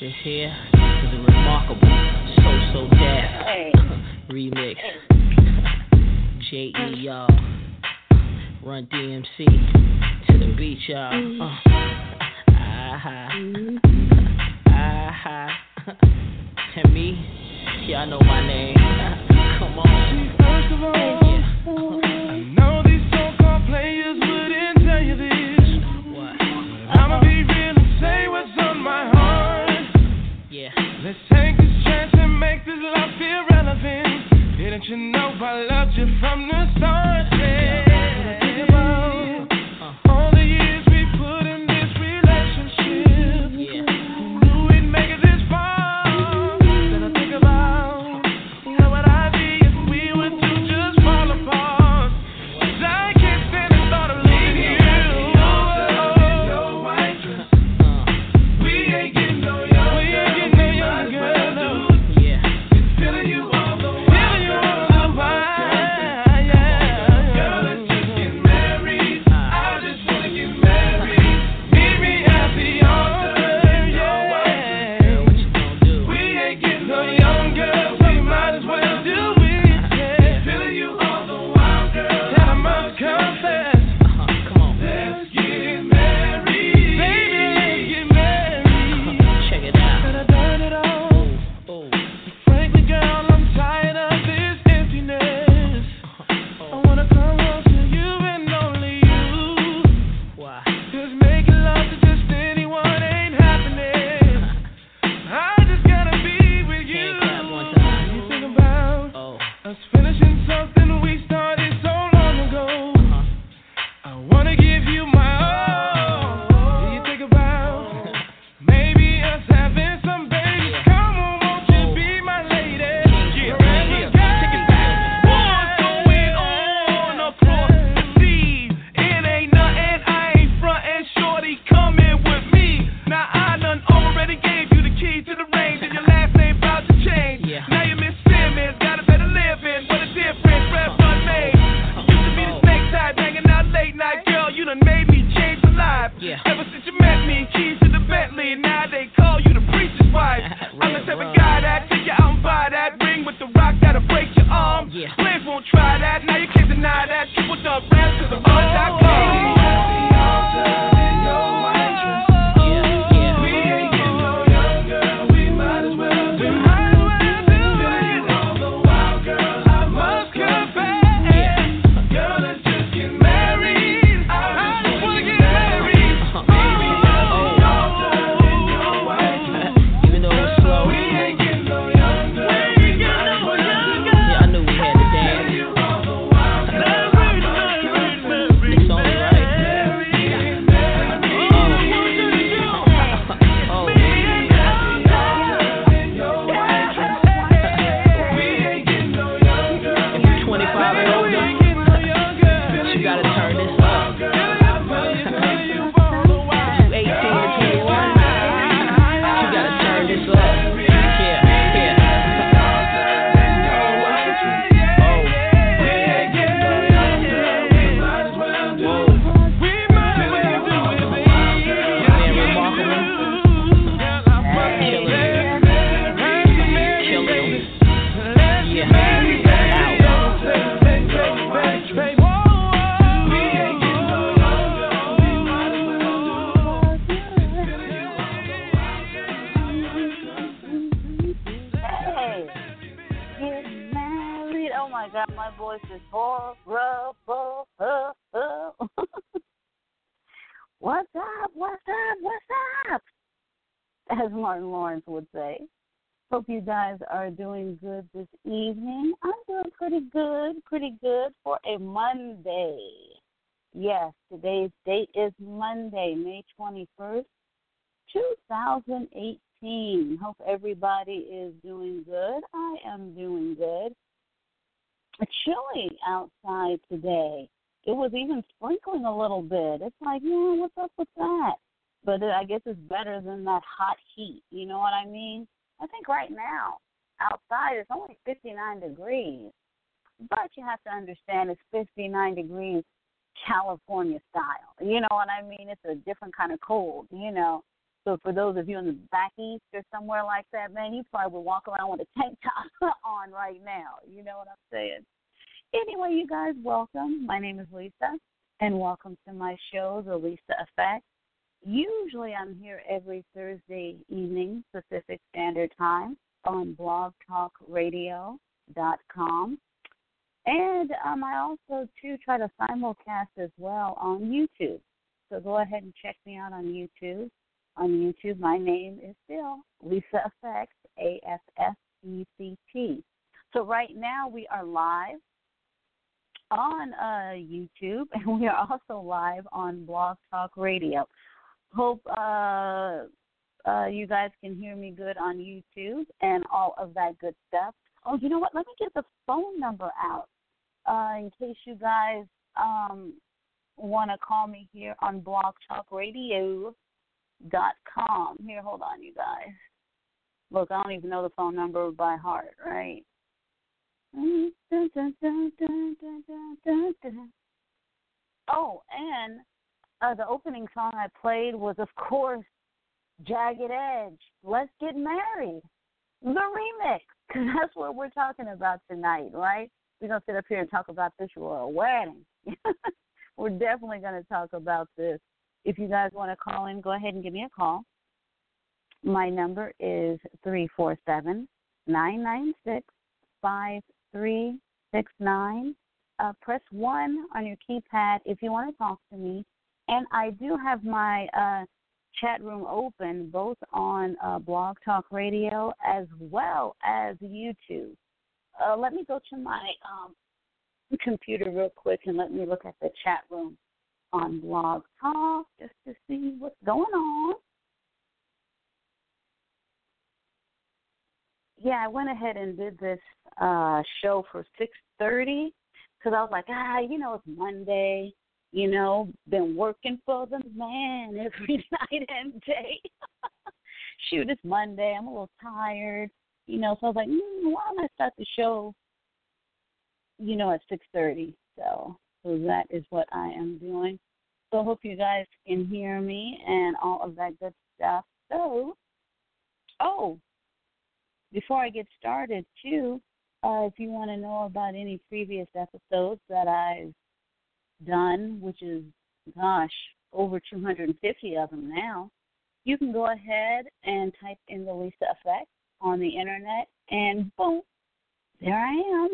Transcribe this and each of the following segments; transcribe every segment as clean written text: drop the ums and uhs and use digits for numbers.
This here is a remarkable so daft remix. J.E. y'all, Run DMC to the beat y'all. And me, y'all know my name. Come on. First of all, I know these so-called players wouldn't tell you this. What? I'ma be real and say what's on my heart. Yeah. Let's take this chance and make this love feel relevant. Didn't you know I loved you from the start? Yeah. Are doing good this evening. I'm doing pretty good for a Monday. Yes, today's date is Monday, May 21st, 2018. Hope everybody is doing good. I am doing good. It's chilly outside today. It was even sprinkling a little bit. It's like, yeah, what's up with that? But I guess it's better than that hot heat. You know what I mean? I think right now, outside, it's only 59 degrees. But you have to understand it's 59 degrees California style. You know what I mean? It's a different kind of cold, you know. So for those of you in the back east or somewhere like that, man, you probably would walk around with a tank top on right now. You know what I'm saying? Anyway, you guys, welcome. My name is Lisa, and welcome to my show, The Lisa Effect. Usually I'm here every Thursday evening, Pacific Standard Time, on blogtalkradio.com. And I also, too, try to simulcast as well on YouTube. So go ahead and check me out on YouTube. On YouTube, my name is still Lisa Effect, A-F-F-E-C-T. So right now we are live on YouTube, and we are also live on Blog Talk Radio. Hope you guys can hear me good on YouTube and all of that good stuff. Oh, you know what? Let me get the phone number out in case you guys want to call me here on blogtalkradio.com. Here, hold on, you guys. Look, I don't even know the phone number by heart, right? Oh, and the opening song I played was, of course, Jagged Edge, Let's Get Married, the remix, because that's what we're talking about tonight, right? We're going to sit up here and talk about this royal wedding. We're definitely going to talk about this. If you guys want to call in, go ahead and give me a call. My number is 347-996-5369. Press 1 on your keypad if you want to talk to me. And I do have my chat room open, both on Blog Talk Radio as well as YouTube. Let me go to my computer real quick and let me look at the chat room on Blog Talk just to see what's going on. Yeah, I went ahead and did this show for 6:30 because I was like, it's Monday. You know, been working for the man every night and day. Shoot, it's Monday. I'm a little tired. You know, so I was like, why don't I start the show, at 6:30? So that is what I am doing. So I hope you guys can hear me and all of that good stuff. So, before I get started, too, if you want to know about any previous episodes that I've done, which is, over 250 of them now, you can go ahead and type in the Lisa Effect on the internet, and boom, there I am.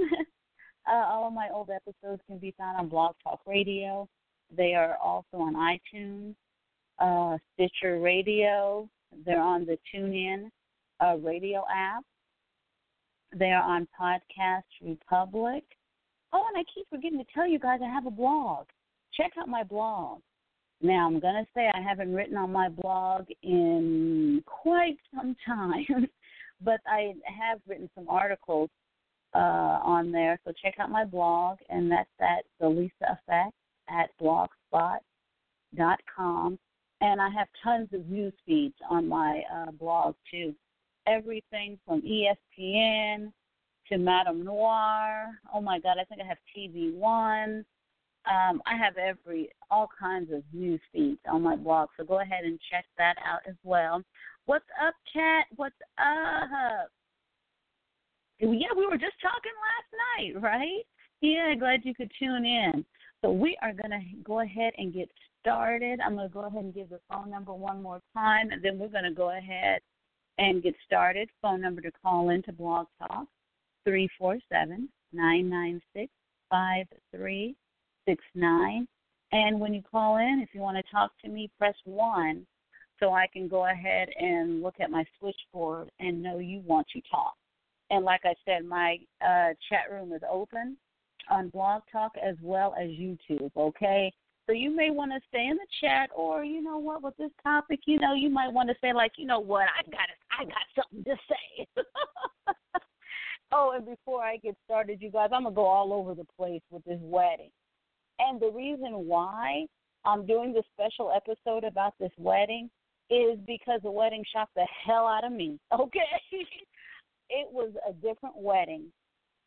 All of my old episodes can be found on Blog Talk Radio. They are also on iTunes, Stitcher Radio. They're on the TuneIn radio app. They are on Podcast Republic. Oh, and I keep forgetting to tell you guys I have a blog. Check out my blog. Now, I'm going to say I haven't written on my blog in quite some time, but I have written some articles on there. So check out my blog, and that's at The Lisa Effect at blogspot.com. And I have tons of news feeds on my blog, too. Everything from ESPN to Madame Noir. Oh, my God, I think I have TV One. I have all kinds of news feeds on my blog, so go ahead and check that out as well. What's up, chat? What's up? Yeah, we were just talking last night, right? Yeah, glad you could tune in. So we are going to go ahead and get started. I'm going to go ahead and give the phone number one more time, and then we're going to go ahead and get started. Phone number to call in to Blog Talk. 347-996-5369. And when you call in, if you want to talk to me, press 1 so I can go ahead and look at my switchboard and know you want to talk. And like I said, my chat room is open on Blog Talk as well as YouTube, okay? So you may want to stay in the chat, or you know what, with this topic, you might want to say like, you know what, I got something to say. Oh, and before I get started, you guys, I'm going to go all over the place with this wedding. And the reason why I'm doing this special episode about this wedding is because the wedding shocked the hell out of me, okay? It was a different wedding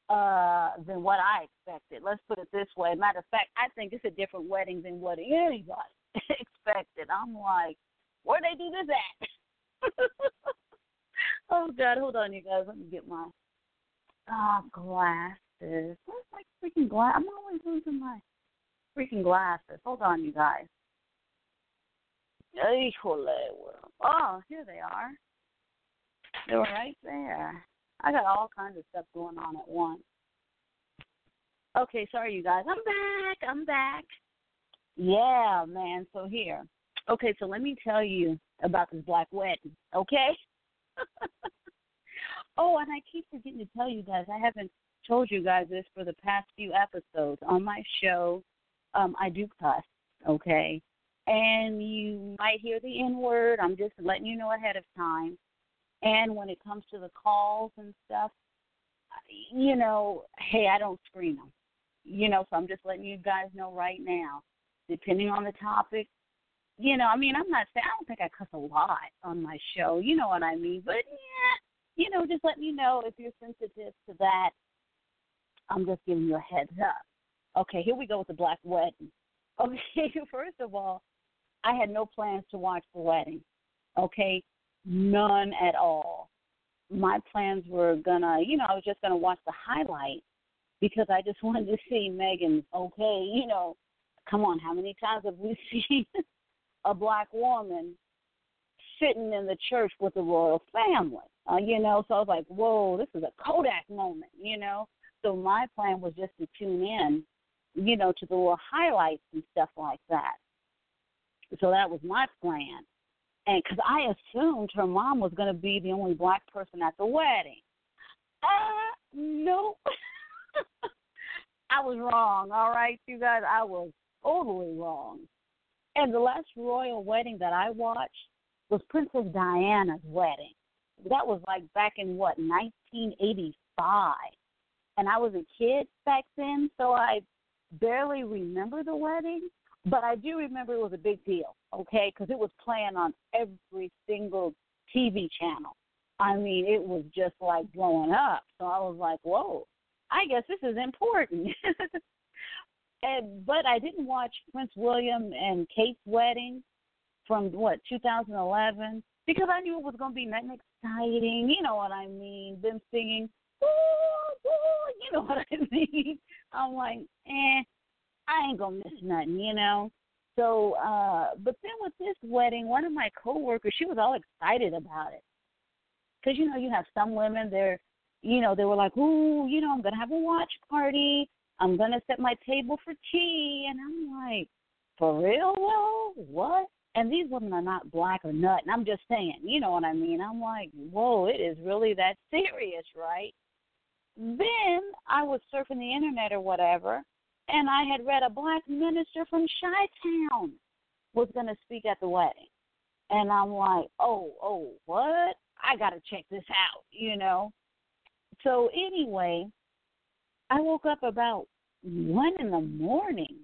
than what I expected. Let's put it this way. Matter of fact, I think it's a different wedding than what anybody expected. I'm like, Where'd they do this at? Oh, God, hold on, you guys. Let me get my glasses. Where's my freaking glass? I'm always losing my freaking glasses. Hold on, you guys. Oh, here they are. They were right there. I got all kinds of stuff going on at once. Okay, sorry, you guys. I'm back. Yeah, man, so here. Okay, so let me tell you about this black wedding, okay? Oh, and I keep forgetting to tell you guys. I haven't told you guys this for the past few episodes. On my show, I do cuss, okay? And you might hear the N-word. I'm just letting you know ahead of time. And when it comes to the calls and stuff, you know, hey, I don't screen them. You know, so I'm just letting you guys know right now, depending on the topic. You know, I mean, I'm not saying, I don't think I cuss a lot on my show. You know what I mean? But, yeah, you know, just let me know if you're sensitive to that. I'm just giving you a heads up. Okay, here we go with the black wedding. Okay, first of all, I had no plans to watch the wedding. Okay, none at all. My plans were going to, you know, I was just going to watch the highlights because I just wanted to see Meghan. Okay, you know, come on, how many times have we seen a black woman sitting in the church with the royal family? You know, so I was like, whoa, this is a Kodak moment, you know. So my plan was just to tune in, you know, to the little highlights and stuff like that. So that was my plan. And because I assumed her mom was going to be the only black person at the wedding. Nope. I was wrong, all right, you guys. I was totally wrong. And the last royal wedding that I watched was Princess Diana's wedding. That was like back in, 1985. And I was a kid back then, so I barely remember the wedding. But I do remember it was a big deal, okay, because it was playing on every single TV channel. I mean, it was just like blowing up. So I was like, whoa, I guess this is important. But I didn't watch Prince William and Kate's wedding from, 2011, because I knew it was going to be nothing exciting, you know what I mean, them singing, ooh, ooh, you know what I mean. I'm like, I ain't going to miss nothing, you know. So, but then with this wedding, one of my coworkers, she was all excited about it. Because, you know, you have some women, they're, you know, they were like, ooh, you know, I'm going to have a watch party. I'm going to set my table for tea. And I'm like, for real, though? What? And these women are not black or nothing. I'm just saying, you know what I mean? I'm like, whoa, it is really that serious, right? Then I was surfing the internet or whatever, and I had read a black minister from Chi-Town was going to speak at the wedding. And I'm like, oh, what? I got to check this out, you know? So anyway, I woke up about 1 in the morning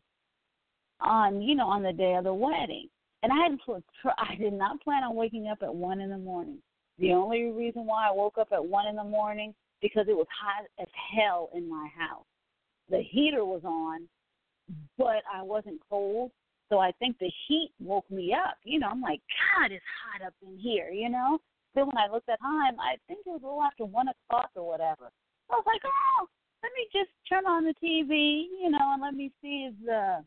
on the day of the wedding. And I did not plan on waking up at 1 in the morning. The only reason why I woke up at 1 in the morning, because it was hot as hell in my house. The heater was on, but I wasn't cold. So I think the heat woke me up. You know, I'm like, God, it's hot up in here, you know? Then when I looked at time, I think it was a little after 1 o'clock or whatever. I was like, oh, let me just turn on the TV, you know, and let me see if,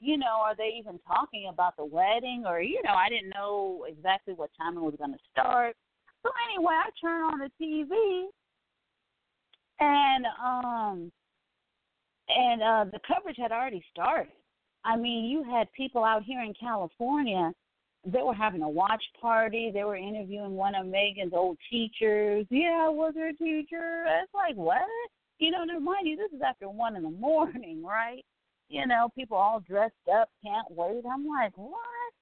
you know, are they even talking about the wedding? Or, you know, I didn't know exactly what time it was going to start. So anyway, I turn on the TV, and the coverage had already started. I mean, you had people out here in California, they were having a watch party. They were interviewing one of Megan's old teachers. Yeah, I was her teacher. It's like, what? You know, never mind you, this is after 1 in the morning, right? You know, people all dressed up, can't wait. I'm like, what?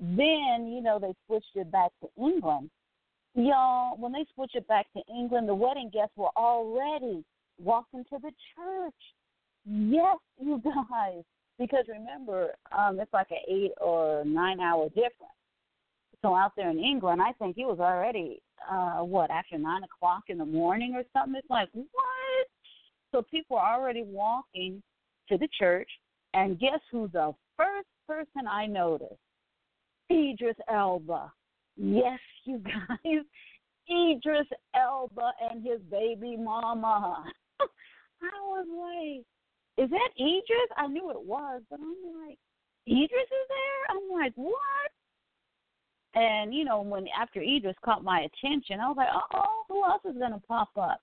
Then, you know, they switched it back to England. Y'all, when they switched it back to England, the wedding guests were already walking to the church. Yes, you guys, because remember, it's like an 8 or 9 hour difference. So out there in England, I think it was already, after 9 o'clock in the morning or something? It's like, what? So people are already walking to the church, and guess who the first person I noticed Idris Elba. Yes, you guys, Idris Elba and his baby mama. I was like, is that Idris? I knew it was, but I'm like, Idris is there? I'm like, what? And, you know, when after Idris caught my attention, I was like, oh, who else is going to pop up?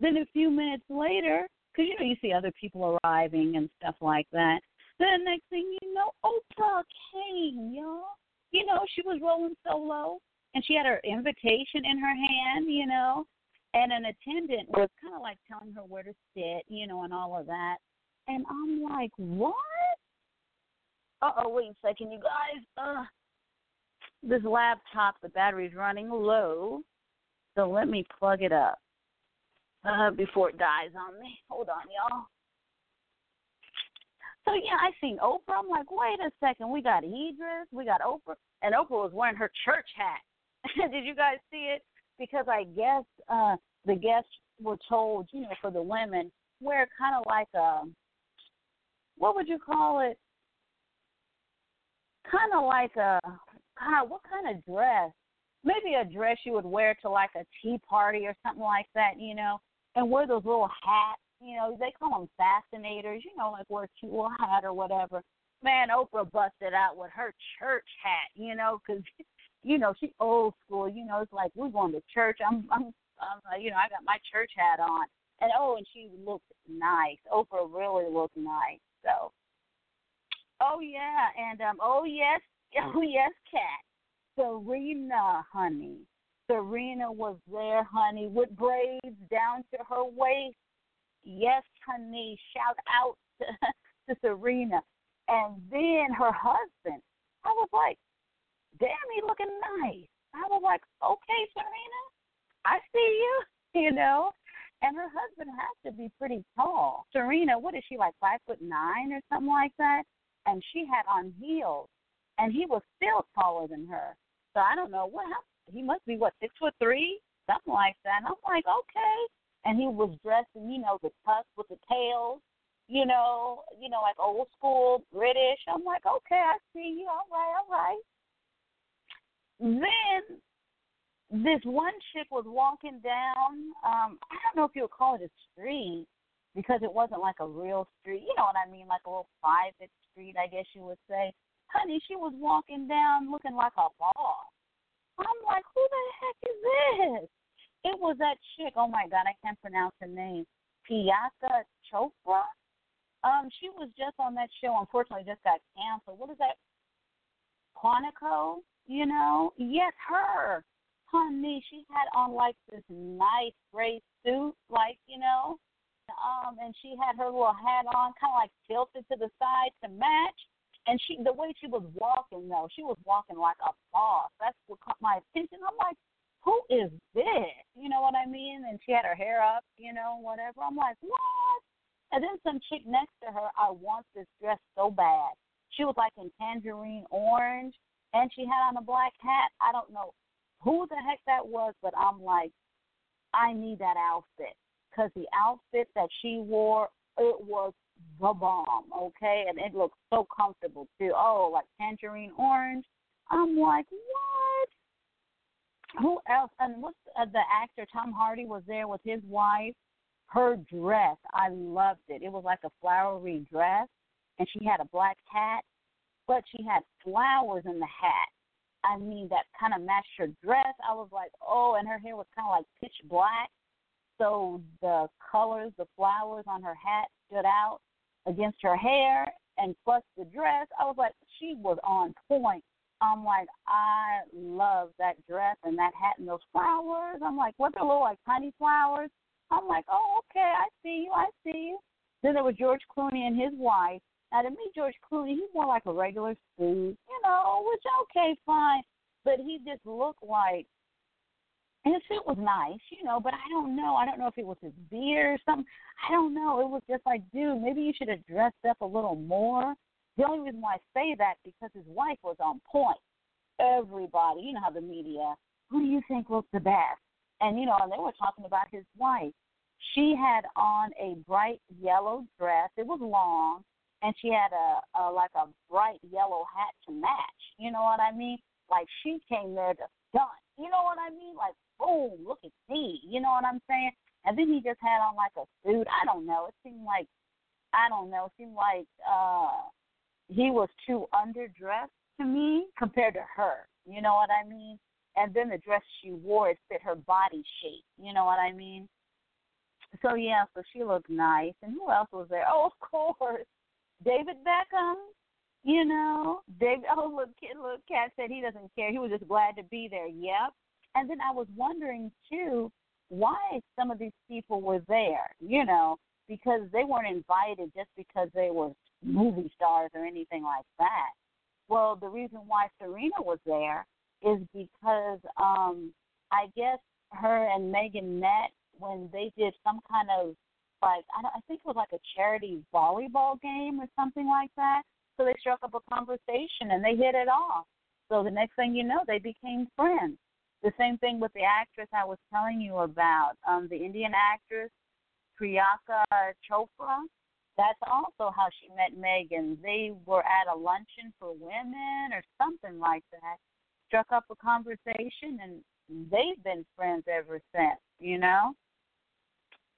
Then a few minutes later, because, you know, you see other people arriving and stuff like that. Then the next thing you know, Oprah came, y'all. You know, she was rolling solo, and she had her invitation in her hand, you know. And an attendant was kind of like telling her where to sit, you know, and all of that. And I'm like, what? Uh-oh, wait a second, you guys. This laptop, the battery's running low, so let me plug it up before it dies on me. Hold on, y'all. So, yeah, I seen Oprah. I'm like, wait a second. We got Idris. We got Oprah. And Oprah was wearing her church hat. Did you guys see it? Because I guess the guests were told, you know, for the women, wear kind of like a, what would you call it? Kind of like a, God, what kind of dress? Maybe a dress you would wear to like a tea party or something like that, you know, and wear those little hats. You know, they call them fascinators, you know, like wear a cute little hat or whatever. Man, Oprah busted out with her church hat, you know, because, you know, she old school. You know, it's like we're going to church. You know, I got my church hat on. And, oh, and she looked nice. Oprah really looked nice. So, oh, yeah, and, oh, yes, Kat. Serena, honey. Serena was there, honey, with braids down to her waist. Yes, honey, shout out to Serena. And then her husband, I was like, damn, he looking nice. I was like, okay, Serena, I see you, you know. And her husband has to be pretty tall. Serena, what is she, like 5'9" or something like that? And she had on heels, and he was still taller than her. So I don't know, he must be, 6'3", something like that. And I'm like, okay. And he was dressed in, you know, the tucks with the tails, you know, like old school British. I'm like, okay, I see you. All right. Then this one chick was walking down, I don't know if you would call it a street because it wasn't like a real street. You know what I mean, like a little private street, I guess you would say. Honey, she was walking down looking like a boss. I'm like, who the heck is this? It was that chick, oh, my God, I can't pronounce her name, Priyanka Chopra. She was just on that show. Unfortunately, just got canceled. What is that? Quantico, you know? Yes, her. Honey, she had on, like, this nice gray suit, like, you know? And she had her little hat on, kind of, like, tilted to the side to match. And the way she was walking, though, she was walking like a boss. That's what caught my attention. I'm like, who is this? You know what I mean? And she had her hair up, you know, whatever. I'm like, what? And then some chick next to her, I want this dress so bad. She was like in tangerine orange, and she had on a black hat. I don't know who the heck that was, but I'm like, I need that outfit. Because the outfit that she wore, it was the bomb, okay? And it looked so comfortable, too. Oh, like tangerine orange. I'm like, what? Who else? And what's the actor, Tom Hardy, was there with his wife. Her dress, I loved it. It was like a flowery dress, and she had a black hat, but she had flowers in the hat. I mean, that kind of matched her dress. I was like, oh, and her hair was kind of like pitch black, so the colors, the flowers on her hat stood out against her hair, and plus the dress. I was like, she was on point. I'm like, I love that dress and that hat and those flowers. I'm like, what, the little, like, tiny flowers? I'm like, oh, okay, I see you. Then there was George Clooney and his wife. Now, to me, George Clooney, he wore like a regular suit, you know, which, okay, fine. But he just looked like, and his suit was nice, you know, but I don't know. I don't know if it was his beard or something. I don't know. It was just like, dude, maybe you should have dressed up a little more. The only reason why I say that because his wife was on point. Everybody, you know how the media, who do you think looks the best? And, you know, and they were talking about his wife. She had on a bright yellow dress. It was long, and she had a like a bright yellow hat to match. You know what I mean? Like she came there to stunt. You know what I mean? Like, boom, look at me. You know what I'm saying? And then he just had on like a suit. I don't know. It seemed like, It seemed like he was too underdressed to me compared to her. You know what I mean? And then the dress she wore, it fit her body shape. You know what I mean? So, yeah, so she looked nice. And who else was there? Oh, of course, David Beckham. You know, David, oh, look, Kat said he doesn't care. He was just glad to be there. Yep. And then I was wondering, too, why some of these people were there, you know, because they weren't invited just because they were movie stars or anything like that. Well, the reason why Serena was there is because I guess her and Meghan met when they did some kind of, like, I think it was like a charity volleyball game or something like that. So they struck up a conversation and they hit it off. So the next thing you know, they became friends. The same thing with the actress I was telling you about, the Indian actress, Priyanka Chopra. That's also how she met Meghan. They were at a luncheon for women or something like that, struck up a conversation, and they've been friends ever since, you know?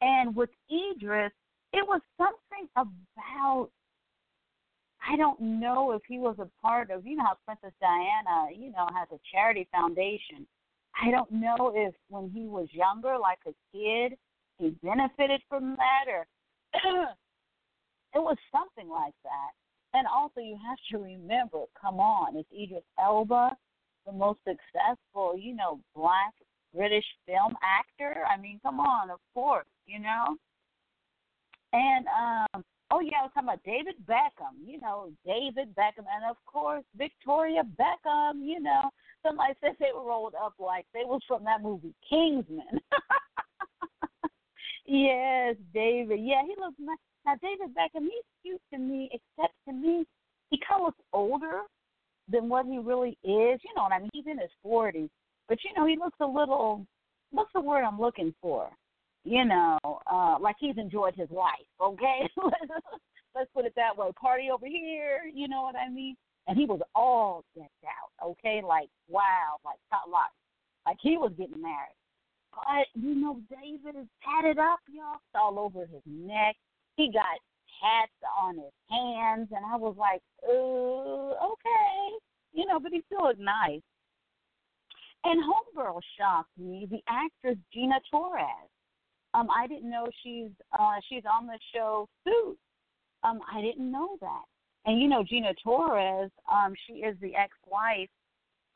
And with Idris, it was something about, I don't know if he was a part of, you know how Princess Diana, you know, has a charity foundation. I don't know if when he was younger, like a kid, he benefited from that, or it was something like that. And also you have to remember, come on, it's Idris Elba, the most successful, you know, black British film actor. I mean, come on, of course, you know. And, oh, yeah, I was talking about David Beckham, you know, David Beckham. And, of course, Victoria Beckham, you know. Somebody said they were rolled up like they was from that movie Kingsman. Yes, David. Yeah, he looks nice. Now, David Beckham, he's cute to me, except to me, he kind of looks older than what he really is. You know what I mean? He's in his 40s. But, you know, he looks a little, what's the word I'm looking for? You know, like he's enjoyed his life, okay? Let's put it that way. Party over here, you know what I mean? And he was all decked out, okay? Like, wow, like top lot. Like he was getting married. But, you know, David is tatted up, y'all. It's all over his neck. He got hats on his hands, and I was like, okay. You know, but he still looked nice. And homegirl shocked me, the actress Gina Torres. I didn't know she's on the show Suits. I didn't know that. And, you know, Gina Torres, she is the ex-wife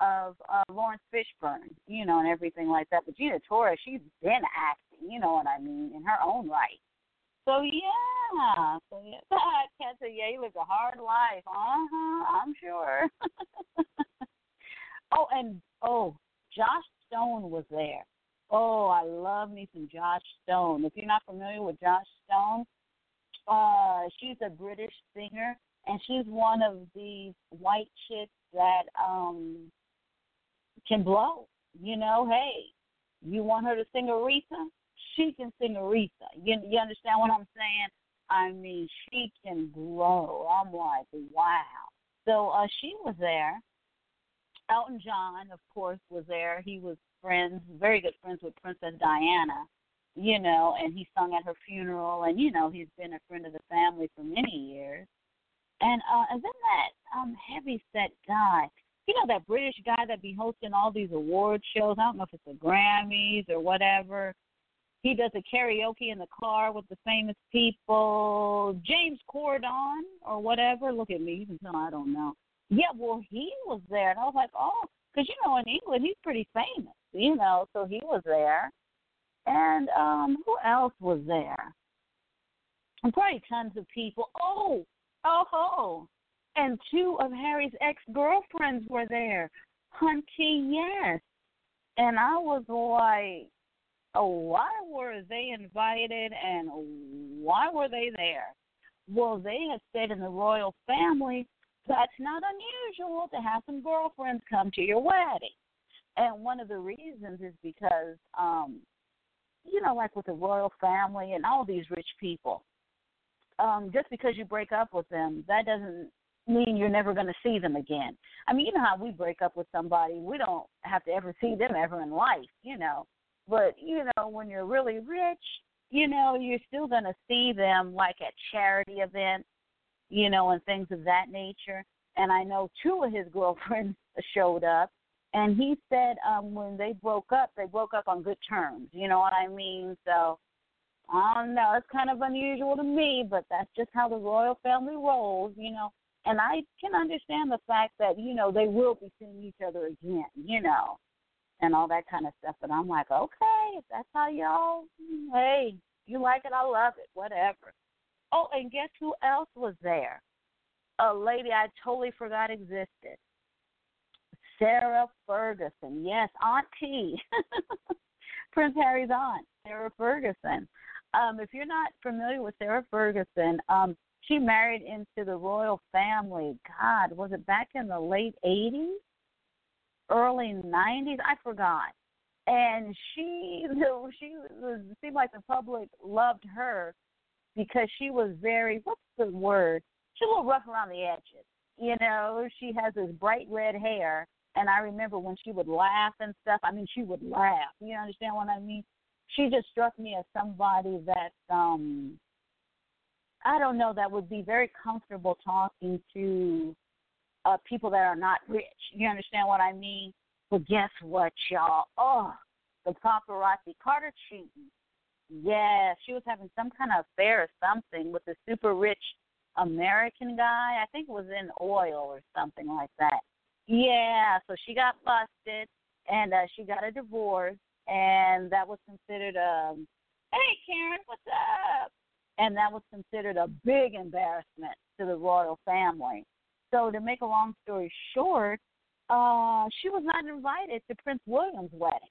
of Lawrence Fishburne, you know, and everything like that. But Gina Torres, she's been acting, you know what I mean, in her own right. So, yeah, I can't say, yeah, he lived a hard life. I'm sure. Oh, Josh Stone was there. Oh, I love me some Josh Stone. If you're not familiar with Josh Stone, she's a British singer, and she's one of the white chicks that can blow. You know, hey, you want her to sing Aretha? She can sing Aretha. You understand what I'm saying? I mean, she can blow. I'm like, wow. So she was there. Elton John, of course, was there. He was friends, very good friends with Princess Diana, you know, and he sung at her funeral. And, you know, he's been a friend of the family for many years. And then that heavy-set guy, you know, that British guy that be hosting all these award shows. I don't know if it's the Grammys or whatever. He does a karaoke in the car with the famous people, James Corden or whatever. Look at me. You can tell I don't know. Yeah, well, he was there, and I was like, oh, because, you know, in England, he's pretty famous, you know, so he was there. And who else was there? And probably tons of people. Oh, and two of Harry's ex-girlfriends were there. Hunty, yes. And I was like, oh, why were they invited, and why were they there? Well, they had stayed in the royal family. That's not unusual to have some girlfriends come to your wedding. And one of the reasons is because, you know, like with the royal family and all these rich people, just because you break up with them, that doesn't mean you're never going to see them again. I mean, you know how we break up with somebody, we don't have to ever see them ever in life, you know. But, you know, when you're really rich, you know, you're still going to see them like at charity events, you know, and things of that nature. And I know two of his girlfriends showed up, and he said when they broke up on good terms. You know what I mean? So, I don't know. It's kind of unusual to me, but that's just how the royal family rolls, you know. And I can understand the fact that, you know, they will be seeing each other again, you know, and all that kind of stuff. But I'm like, okay, if that's how y'all, hey, you like it, I love it, whatever. Oh, and guess who else was there? A lady I totally forgot existed. Sarah Ferguson. Yes, Auntie. Prince Harry's aunt, Sarah Ferguson. If you're not familiar with Sarah Ferguson, she married into the royal family. God, was it back in the late 80s, early 90s? I forgot. And she seemed like the public loved her because she was very, what's the word? She's a little rough around the edges. You know, she has this bright red hair, and I remember when she would laugh and stuff. I mean, she would laugh. You understand what I mean? She just struck me as somebody that, I don't know, that would be very comfortable talking to people that are not rich. You understand what I mean? But guess what, y'all? Oh, the paparazzi caught her cheating. Yes, she was having some kind of affair or something with a super rich American guy. I think it was in oil or something like that. Yeah, so she got busted, and she got a divorce, and that was considered a, hey, Karen, what's up? And that was considered a big embarrassment to the royal family. So to make a long story short, she was not invited to Prince William's wedding.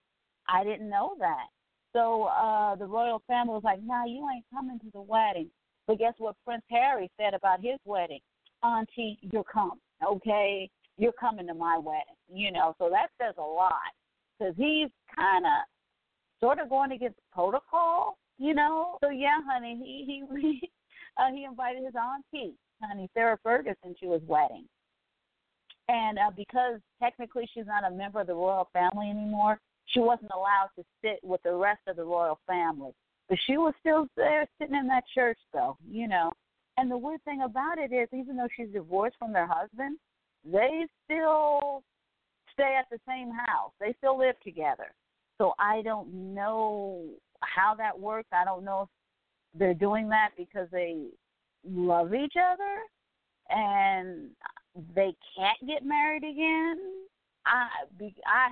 I didn't know that. So the royal family was like, nah, you ain't coming to the wedding. But guess what Prince Harry said about his wedding? Auntie, you're coming, okay? You're coming to my wedding, you know. So that says a lot because he's kind of sort of going against protocol, you know. So, yeah, honey, he invited his auntie, honey, Sarah Ferguson, to his wedding. And because technically she's not a member of the royal family anymore, she wasn't allowed to sit with the rest of the royal family. But she was still there sitting in that church, though, you know. And the weird thing about it is, even though she's divorced from their husband, they still stay at the same house. They still live together. So I don't know how that works. I don't know if they're doing that because they love each other and they can't get married again. I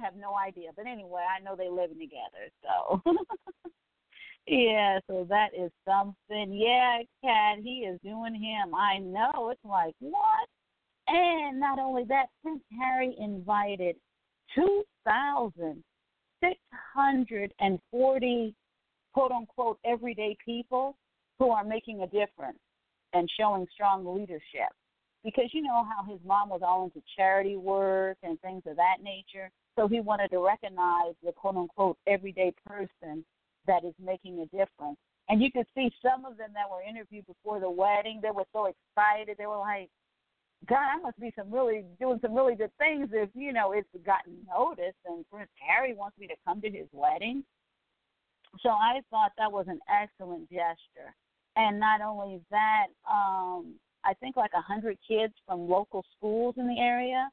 have no idea. But anyway, I know they're living together, so... Yeah, so that is something. Yeah, Cat, he is doing him. I know. It's like, what? And not only that, Prince Harry invited 2,640, quote-unquote, everyday people who are making a difference and showing strong leadership. Because you know how his mom was all into charity work and things of that nature, so he wanted to recognize the, quote-unquote, everyday person that is making a difference. And you could see some of them that were interviewed before the wedding, they were so excited. They were like, God, I must be doing some really good things if, you know, it's gotten noticed and Prince Harry wants me to come to his wedding. So I thought that was an excellent gesture. And not only that, I think like 100 kids from local schools in the area,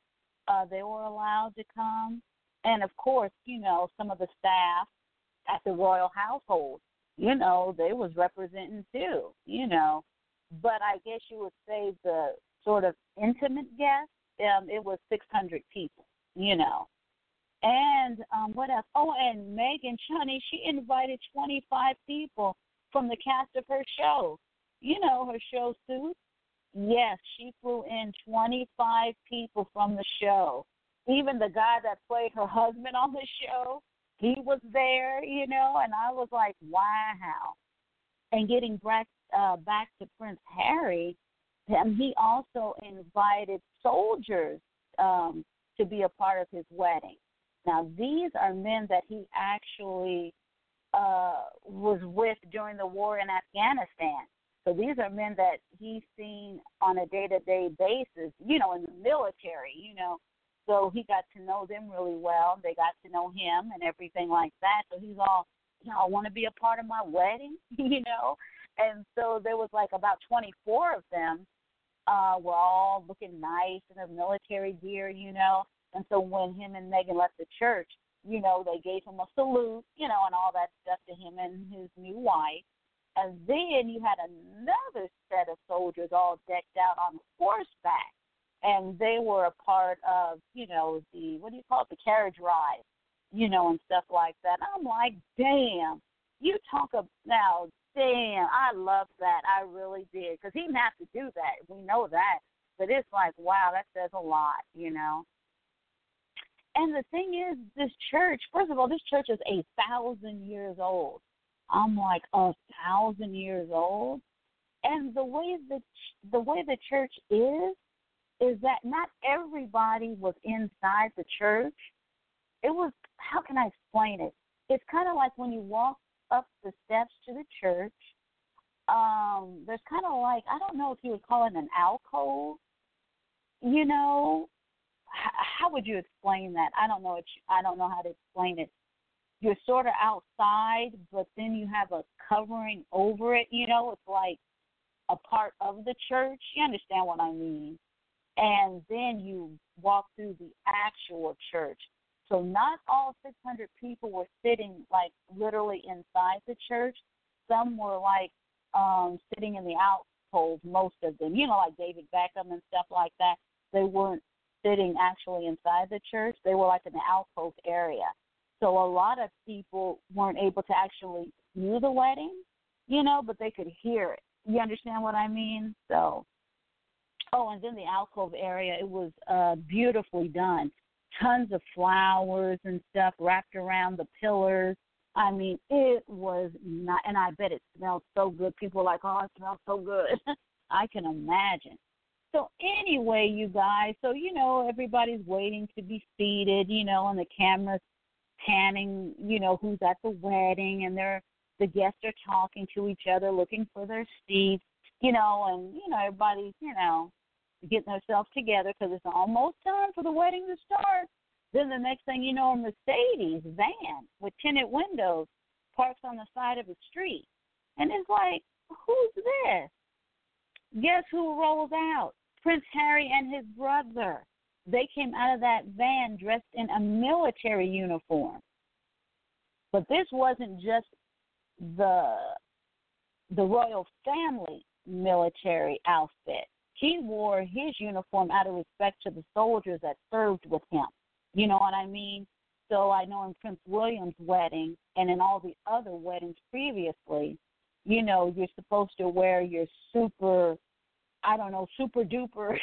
they were allowed to come. And, of course, you know, some of the staff at the royal household, you know, they was representing too, you know. But I guess you would say the sort of intimate guests, it was 600 people, you know. And what else? Oh, and Meghan, honey, she invited 25 people from the cast of her show. You know, her show Suits. Yes, she flew in 25 people from the show. Even the guy that played her husband on the show, he was there, you know, and I was like, wow. And getting back to Prince Harry, he also invited soldiers to be a part of his wedding. Now, these are men that he actually was with during the war in Afghanistan. So these are men that he's seen on a day-to-day basis, you know, in the military, you know. So he got to know them really well. They got to know him and everything like that. So he's all, y'all want to be a part of my wedding, you know. And so there was like about 24 of them were all looking nice in their military gear, you know. And so when him and Meghan left the church, you know, they gave him a salute, you know, and all that stuff to him and his new wife. And then you had another set of soldiers all decked out on horseback. And they were a part of, you know, the, what do you call it, the carriage ride, you know, and stuff like that. And I'm like, damn, you talk about, now, damn, I love that. I really did. Because he didn't have to do that. We know that. But it's like, wow, that says a lot, you know. And the thing is, this church, first of all, this church is 1,000 years old. I'm like, 1,000 years old? And the way the church is that not everybody was inside the church. It was, how can I explain it? It's kind of like when you walk up the steps to the church, there's kind of like, I don't know if you would call it an alcove, you know. How would you explain that? I don't know how to explain it. You're sort of outside, but then you have a covering over it. You know, it's like a part of the church. You understand what I mean? And then you walk through the actual church. So not all 600 people were sitting, like, literally inside the church. Some were, like, sitting in the alcove, most of them. You know, like David Beckham and stuff like that. They weren't sitting actually inside the church. They were like in the alcove area. So a lot of people weren't able to actually view the wedding, you know, but they could hear it. You understand what I mean? So, oh, and then the alcove area, it was beautifully done. Tons of flowers and stuff wrapped around the pillars. I mean, it was not, and I bet it smelled so good. People were like, oh, it smells so good. I can imagine. So anyway, you guys, so, you know, everybody's waiting to be seated, you know, and the camera's panning, you know, who's at the wedding, and the guests are talking to each other, looking for their seats, you know, and, you know, everybody's, you know, getting themselves together because it's almost time for the wedding to start. Then the next thing you know, a Mercedes van with tinted windows parks on the side of the street. And it's like, who's this? Guess who rolls out? Prince Harry and his brother. They came out of that van dressed in a military uniform. But this wasn't just the royal family military outfit. He wore his uniform out of respect to the soldiers that served with him. You know what I mean? So I know in Prince William's wedding and in all the other weddings previously, you know, you're supposed to wear your super, I don't know, super-duper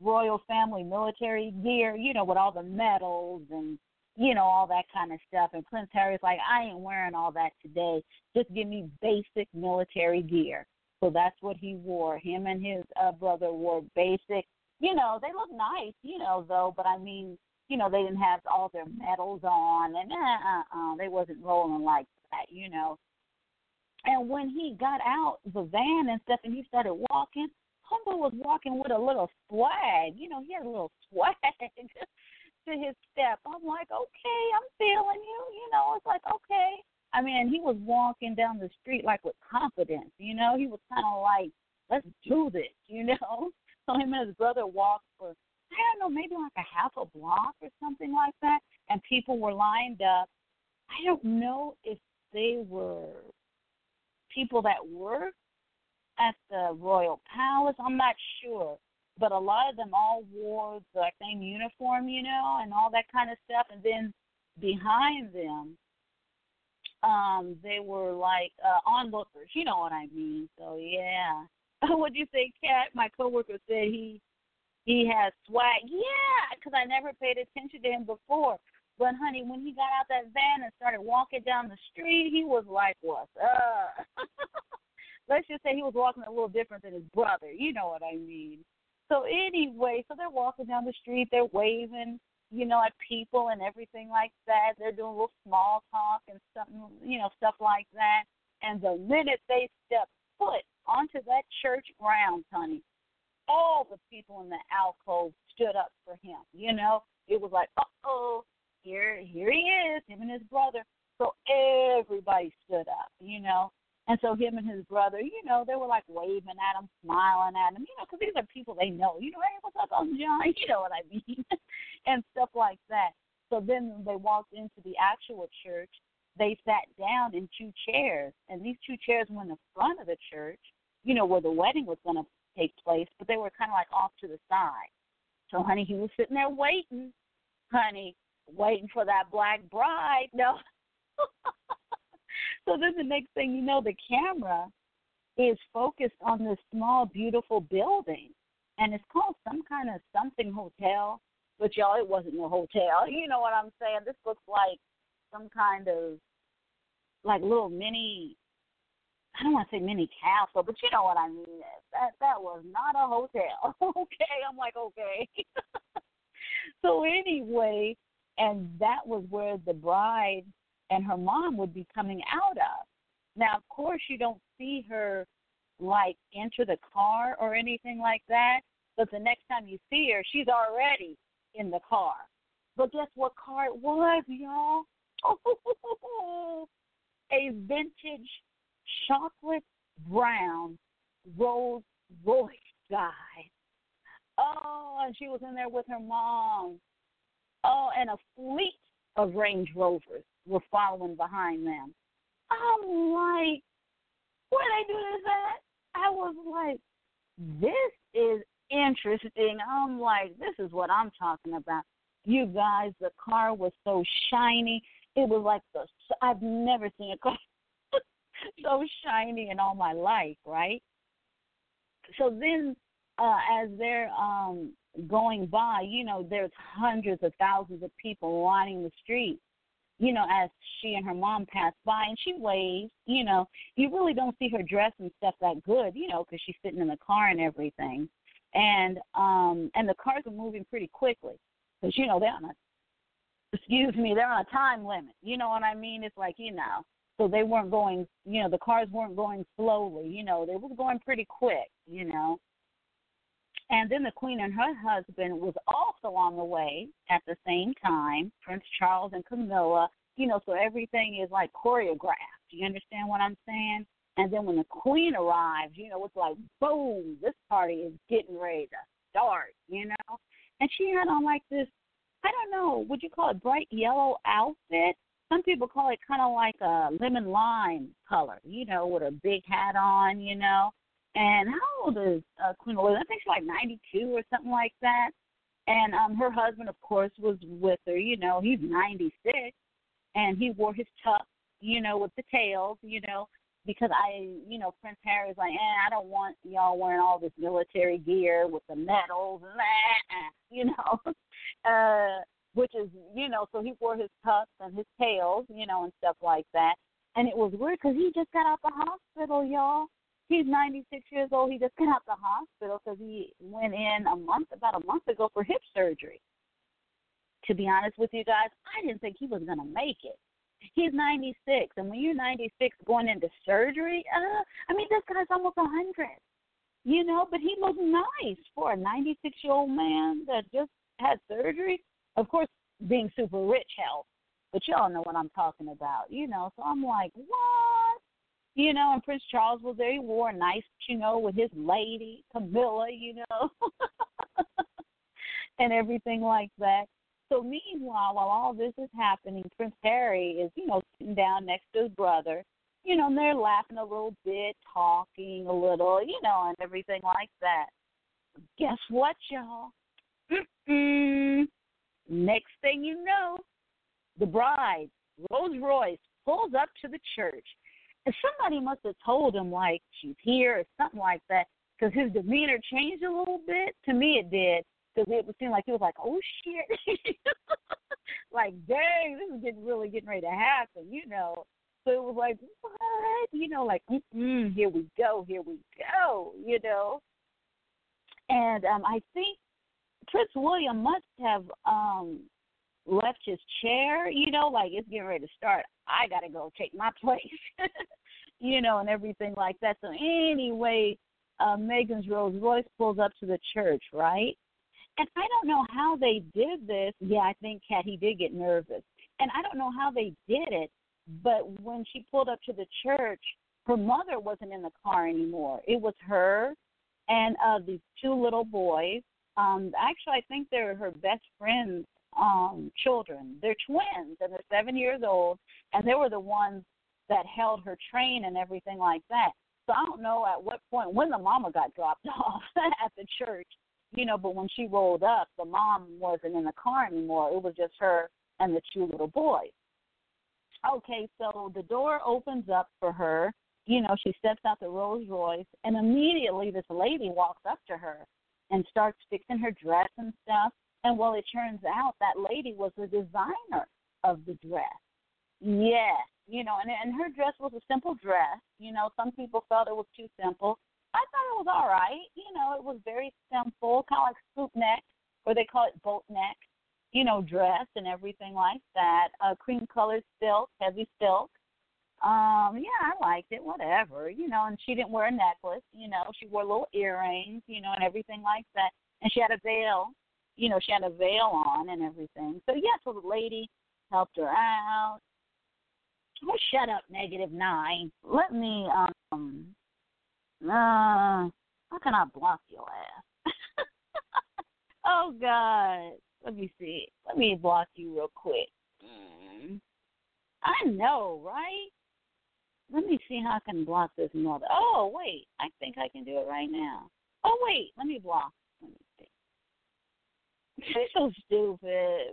royal family military gear, you know, with all the medals and, you know, all that kind of stuff. And Prince Harry's like, I ain't wearing all that today. Just give me basic military gear. So that's what he wore. Him and his brother wore basic, you know, they look nice, you know, though, but I mean, you know, they didn't have all their medals on, and they wasn't rolling like that, you know. And when he got out the van and stuff and he started walking, Humble was walking with a little swag. You know, he had a little swag to his step. I'm like, okay, I'm feeling you. You know, it's like, okay. I mean, he was walking down the street, like, with confidence. You know, he was kind of like, let's do this, you know. So him and his brother walked for, I don't know, maybe like a half a block or something like that. And people were lined up. I don't know if they were people that worked at the Royal Palace, I'm not sure, but a lot of them all wore the same uniform, you know, and all that kind of stuff. And then behind them, they were like onlookers, you know what I mean? So, yeah. What do you think, Kat? My coworker said he has swag. Yeah, because I never paid attention to him before. But, honey, when he got out that van and started walking down the street, he was like, what's up? Let's just say he was walking a little different than his brother. You know what I mean? So anyway, so they're walking down the street. They're waving, you know, at people and everything like that. They're doing a little small talk and something, you know, stuff like that. And the minute they step foot onto that church grounds, honey, all the people in the alcove stood up for him. You know, it was like, uh-oh, here he is, him and his brother. So everybody stood up, you know. And so him and his brother, you know, they were like waving at him, smiling at him, you know, because these are people they know. You know, hey, what's up, Uncle John? You know what I mean? And stuff like that. So then they walked into the actual church. They sat down in two chairs, and these two chairs were in the front of the church, you know, where the wedding was going to take place, but they were kind of like off to the side. So, honey, he was sitting there waiting, honey, waiting for that black bride. No. So then the next thing you know, the camera is focused on this small, beautiful building, and it's called some kind of something hotel, but, y'all, it wasn't no hotel. You know what I'm saying? This looks like some kind of, like, little mini, I don't want to say mini castle, but you know what I mean. That was not a hotel. Okay, I'm like, okay. So anyway, and that was where the bride and her mom would be coming out of. Now, of course, you don't see her, like, enter the car or anything like that, but the next time you see her, she's already in the car. But guess what car it was, y'all? Oh, a vintage chocolate brown Rolls Royce, guy. Oh, and she was in there with her mom. Oh, and a fleet of Range Rovers were following behind them. I'm like, where they do this at? I was like, this is interesting. I'm like, this is what I'm talking about. You guys, the car was so shiny. It was like I've never seen a car so shiny in all my life, right? So then as they're going by, you know, there's hundreds of thousands of people lining the street, you know, as she and her mom pass by, and she waves, you know. You really don't see her dress and stuff that good, you know, because she's sitting in the car and everything. And the cars are moving pretty quickly because, you know, they're on a time limit. You know what I mean? It's like, you know, so they weren't going, you know, the cars weren't going slowly. You know, they were going pretty quick, you know. And then the Queen and her husband was also on the way at the same time, Prince Charles and Camilla, you know, so everything is like choreographed. You understand what I'm saying? And then when the Queen arrives, you know, it's like, boom, this party is getting ready to start, you know. And she had on like this, I don't know, would you call it bright yellow outfit? Some people call it kind of like a lemon lime color, you know, with a big hat on, you know. And how old is Queen Elizabeth? I think she's like 92 or something like that. And her husband, of course, was with her. You know, he's 96, and he wore his tux, you know, with the tails, you know, because Prince Harry's like, I don't want y'all wearing all this military gear with the medals and that, you know, which is, you know, so he wore his tux and his tails, you know, and stuff like that. And it was weird because he just got out the hospital, y'all. He's 96 years old. He just got out the hospital because he went in about a month ago for hip surgery. To be honest with you guys, I didn't think he was going to make it. He's 96, and when you're 96 going into surgery, this guy's almost 100, you know, but he looked nice for a 96-year-old man that just had surgery. Of course, being super rich helps, but y'all know what I'm talking about, you know, so I'm like, what? You know, and Prince Charles was there. He wore nice, you know, with his lady, Camilla, you know, and everything like that. So meanwhile, while all this is happening, Prince Harry is, you know, sitting down next to his brother, you know, and they're laughing a little bit, talking a little, you know, and everything like that. Guess what, y'all? Next thing you know, the bride, Rolls Royce, pulls up to the church. And somebody must have told him, like, she's here or something like that, because his demeanor changed a little bit. To me, it did, because it seemed like he was like, oh, shit. Like, dang, this is really getting ready to happen, you know. So it was like, what? You know, like, here we go, you know. And I think Prince William must have left his chair, you know, like, it's getting ready to start. I got to go take my place. you know, and everything like that. So anyway, Meghan's Rolls Royce pulls up to the church, right? And I don't know how they did this. Yeah, I think Kat, he did get nervous. And I don't know how they did it, but when she pulled up to the church, her mother wasn't in the car anymore. It was her and these two little boys. Actually, I think they're her best friend's children. They're twins, and they're 7 years old, and they were the ones that held her train and everything like that. So I don't know at what point, when the mama got dropped off at the church, you know, but when she rolled up, the mom wasn't in the car anymore. It was just her and the two little boys. Okay, so the door opens up for her. You know, she steps out the Rolls Royce, and immediately this lady walks up to her and starts fixing her dress and stuff. And, well, it turns out that lady was the designer of the dress. Yes, you know, and her dress was a simple dress. You know, some people felt it was too simple. I thought it was all right. You know, it was very simple, kind of like scoop neck, or they call it boat neck, you know, dress and everything like that. Cream-colored silk, heavy silk. Yeah, I liked it, whatever, you know, and she didn't wear a necklace, you know. She wore little earrings, you know, and everything like that. And she had a veil, you know, she had a veil on and everything. So, yeah, so the lady helped her out. Oh, shut up, -9. Let me, how can I block your ass? Oh, God. Let me see. Let me block you real quick. I know, right? Let me see how I can block this mother. Oh, wait. I think I can do it right now. Oh, wait. Let me block. Let me see. It's so stupid.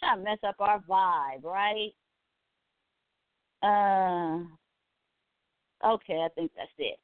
Trying to mess up our vibe, right? Okay, I think that's it.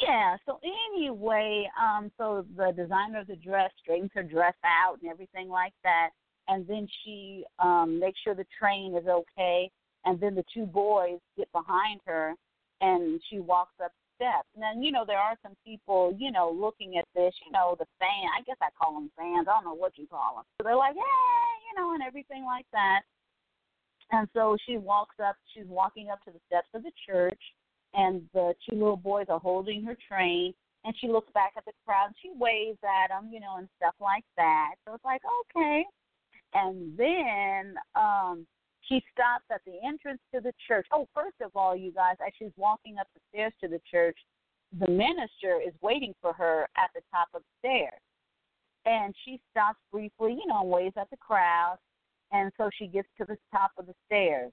Yeah, so anyway, so the designer of the dress straightens her dress out and everything like that, and then she makes sure the train is okay, and then the two boys get behind her, and she walks up steps. And then, you know, there are some people, you know, looking at this, you know, the fan. I guess I call them fans. I don't know what you call them. So they're like, hey, you know, and everything like that. And so she walks up. She's walking up to the steps of the church, and the two little boys are holding her train, and she looks back at the crowd, and she waves at them, you know, and stuff like that. So it's like, okay. And then she stops at the entrance to the church. Oh, first of all, you guys, as she's walking up the stairs to the church, the minister is waiting for her at the top of the stairs. And she stops briefly, you know, and waves at the crowd. And so she gets to the top of the stairs.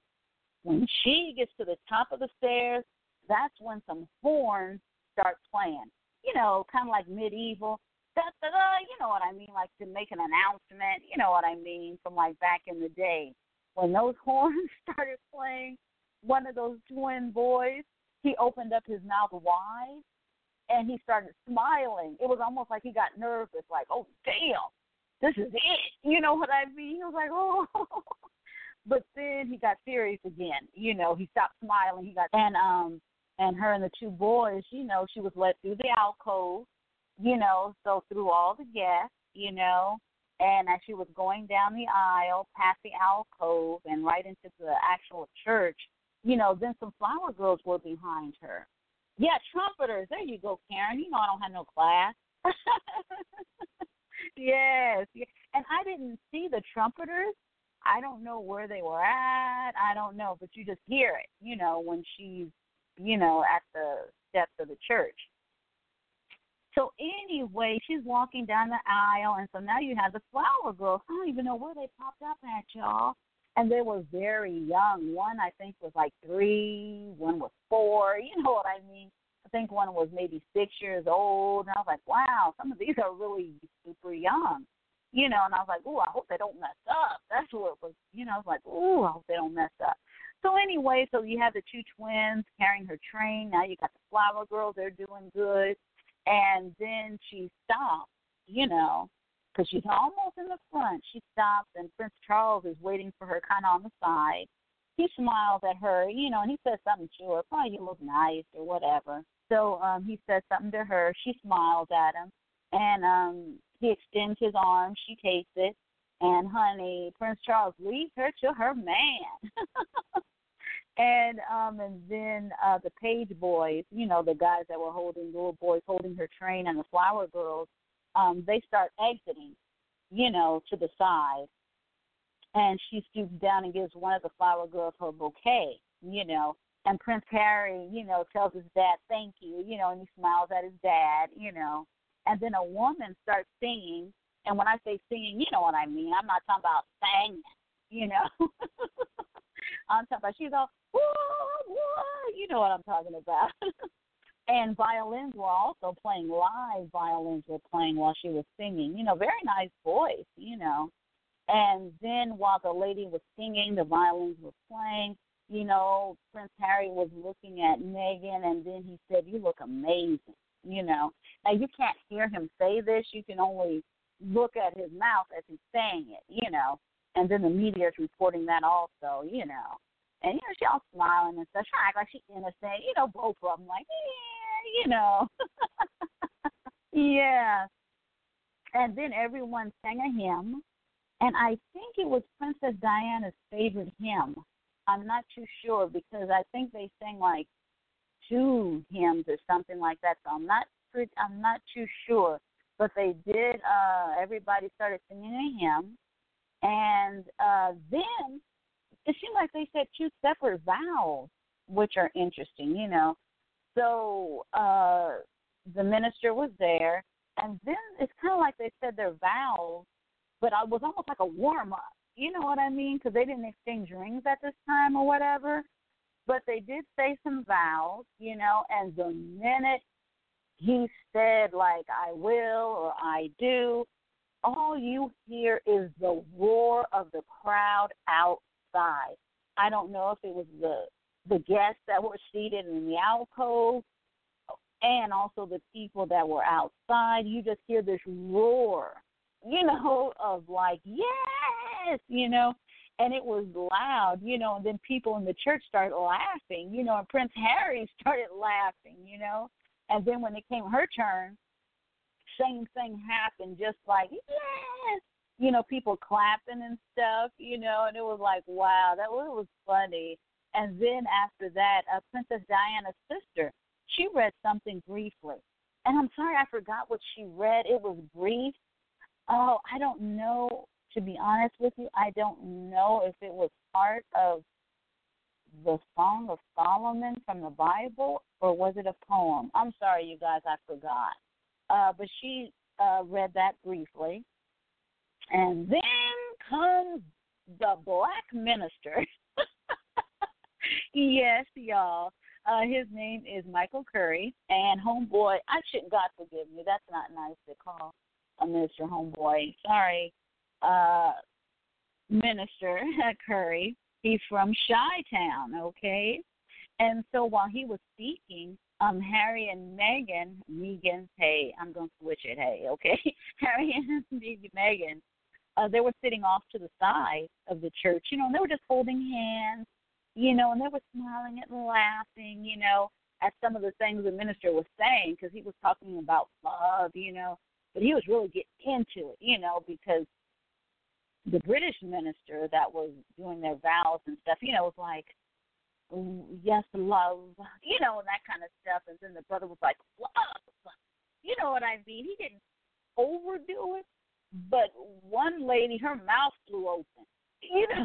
When she gets to the top of the stairs, that's when some horns start playing, you know, kind of like medieval, da-da-da, you know what I mean, like to make an announcement, you know what I mean, from like back in the day. When those horns started playing, one of those twin boys, he opened up his mouth wide, and he started smiling. It was almost like he got nervous, like, oh, damn, this is it, you know what I mean? He was like, oh. But then he got serious again, you know, he stopped smiling. And her and the two boys, you know, she was led through the alcove, you know, so through all the guests, you know, and as she was going down the aisle, past the alcove and right into the actual church, you know, then some flower girls were behind her. Yeah, trumpeters. There you go, Karen. You know I don't have no class. Yes. And I didn't see the trumpeters. I don't know where they were at. I don't know, but you just hear it, you know, when she's, you know, at the steps of the church. So anyway, she's walking down the aisle, and so now you have the flower girls. I don't even know where they popped up at, y'all. And they were very young. One, I think, was like 3. One was 4. You know what I mean? I think one was maybe 6 years old. And I was like, wow, some of these are really super young. You know, and I was like, ooh, I hope they don't mess up. That's what it was. You know, I was like, ooh, I hope they don't mess up. So anyway, so you have the two twins carrying her train. Now you got the flower girls. They're doing good. And then she stops, you know, because she's almost in the front. She stops, and Prince Charles is waiting for her kind of on the side. He smiles at her, you know, and he says something to her. Probably you look nice or whatever. So he says something to her. She smiles at him, and he extends his arm. She takes it. And, honey, Prince Charles leads her to her man. And then the page boys, you know, the guys that were holding, little boys holding her train, and the flower girls, they start exiting, you know, to the side. And she stoops down and gives one of the flower girls her bouquet, you know. And Prince Harry, you know, tells his dad, thank you, you know, and he smiles at his dad, you know. And then a woman starts singing. And when I say singing, you know what I mean. I'm not talking about singing, you know. I'm talking about she's all, whoa, whoa, you know what I'm talking about. And violins were also playing, live violins were playing while she was singing. You know, very nice voice, you know. And then while the lady was singing, the violins were playing. You know, Prince Harry was looking at Meghan, and then he said, you look amazing, you know. Now, you can't hear him say this. You can only look at his mouth as he's saying it, you know. And then the media is reporting that also, you know. And, you know, she all smiling and stuff. She act like she's innocent. You know, both of them like, yeah, you know. Yeah. And then everyone sang a hymn. And I think it was Princess Diana's favorite hymn. I'm not too sure because I think they sang like two hymns or something like that. So I'm not too sure. But they did, everybody started singing a hymn. And then it seemed like they said two separate vows, which are interesting, you know. So the minister was there, and then it's kind of like they said their vows, but it was almost like a warm-up, you know what I mean, because they didn't exchange rings at this time or whatever. But they did say some vows, you know, and the minute he said, like, I will or I do, all you hear is the roar of the crowd outside. I don't know if it was the guests that were seated in the alcove and also the people that were outside. You just hear this roar, you know, of like, yes, you know, and it was loud, you know, and then people in the church started laughing, you know, and Prince Harry started laughing, you know, and then when it came her turn, same thing happened, just like, yes, you know, people clapping and stuff, you know, and it was like, wow, that was funny. And then after that, Princess Diana's sister, she read something briefly. And I'm sorry, I forgot what she read. It was brief. Oh, I don't know, to be honest with you, I don't know if it was part of the Song of Solomon from the Bible or was it a poem. I'm sorry, you guys, I forgot. But she read that briefly. And then comes the black minister. Yes, y'all. His name is Michael Curry. And homeboy, I shouldn't, God forgive me, that's not nice to call a minister homeboy. Sorry, Minister Curry. He's from Chi-Town, okay? And so while he was speaking, Harry and Meghan, hey, I'm going to switch it, hey, okay? Harry and Meghan, they were sitting off to the side of the church, you know, and they were just holding hands, you know, and they were smiling and laughing, you know, at some of the things the minister was saying because he was talking about love, you know, but he was really getting into it, you know, because the British minister that was doing their vows and stuff, you know, was like, yes, love, you know, and that kind of stuff. And then the brother was like, love, you know what I mean? He didn't overdo it, but one lady, her mouth flew open, you know,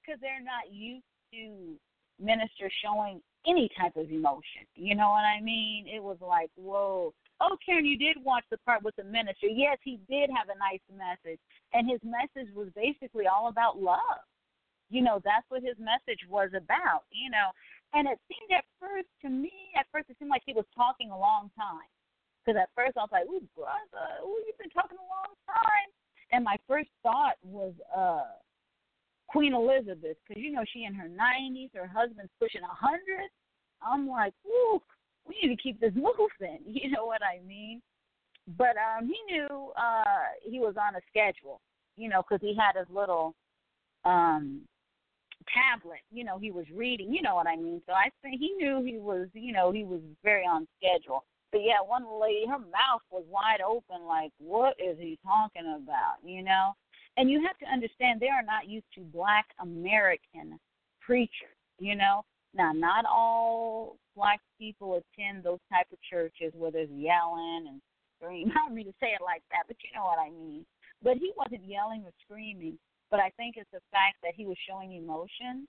because they're not used to ministers showing any type of emotion, you know what I mean? It was like, whoa. Oh, Karen, you did watch the part with the minister. Yes, he did have a nice message, and his message was basically all about love. You know, that's what his message was about, you know. And it seemed at first to me, it seemed like he was talking a long time. Because at first I was like, ooh, brother, ooh, you've been talking a long time. And my first thought was Queen Elizabeth, because, you know, she in her 90s, her husband's pushing 100. I'm like, ooh, we need to keep this moving, you know what I mean? But he knew he was on a schedule, you know, because he had his little tablet, you know, he was reading, you know what I mean? So I think he knew he was, you know, he was very on schedule. But, yeah, one lady, her mouth was wide open, like, what is he talking about, you know? And you have to understand they are not used to black American preachers, you know. Now, not all black people attend those type of churches where there's yelling and screaming. I don't mean to say it like that, but you know what I mean. But he wasn't yelling or screaming, but I think it's the fact that he was showing emotion,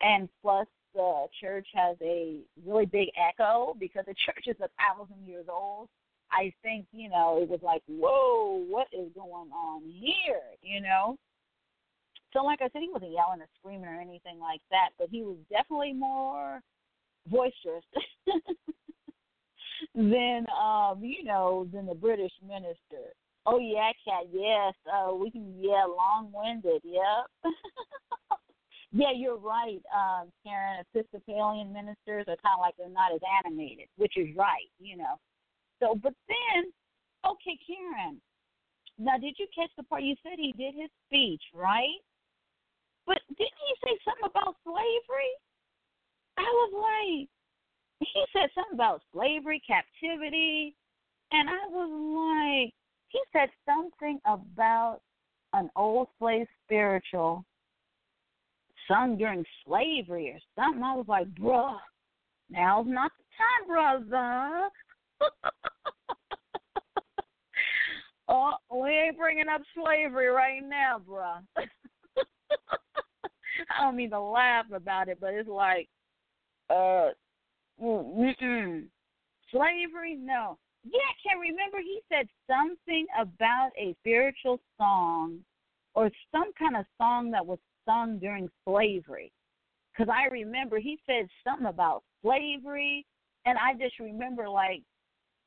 and plus the church has a really big echo because the church is 1,000 years old. I think, you know, it was like, whoa, what is going on here, you know? So, like I said, he wasn't yelling or screaming or anything like that, but he was definitely more boisterous than the British minister. Oh, yeah, cat, yes, we can yell long-winded, yep. Yeah, you're right, Karen. Episcopalian ministers are kind of like they're not as animated, which is right, you know. So, but then, okay, Karen, now did you catch the part? You said he did his speech, right? But didn't he say something about slavery? I was like, he said something about slavery, captivity, and I was like, he said something about an old slave spiritual sung during slavery or something. I was like, bruh, now's not the time, brother. Oh, we ain't bringing up slavery right now, bruh. I don't mean to laugh about it, but it's like, slavery, no. Yeah, I can't remember. He said something about a spiritual song or some kind of song that was sung during slavery. Because I remember he said something about slavery, and I just remember like,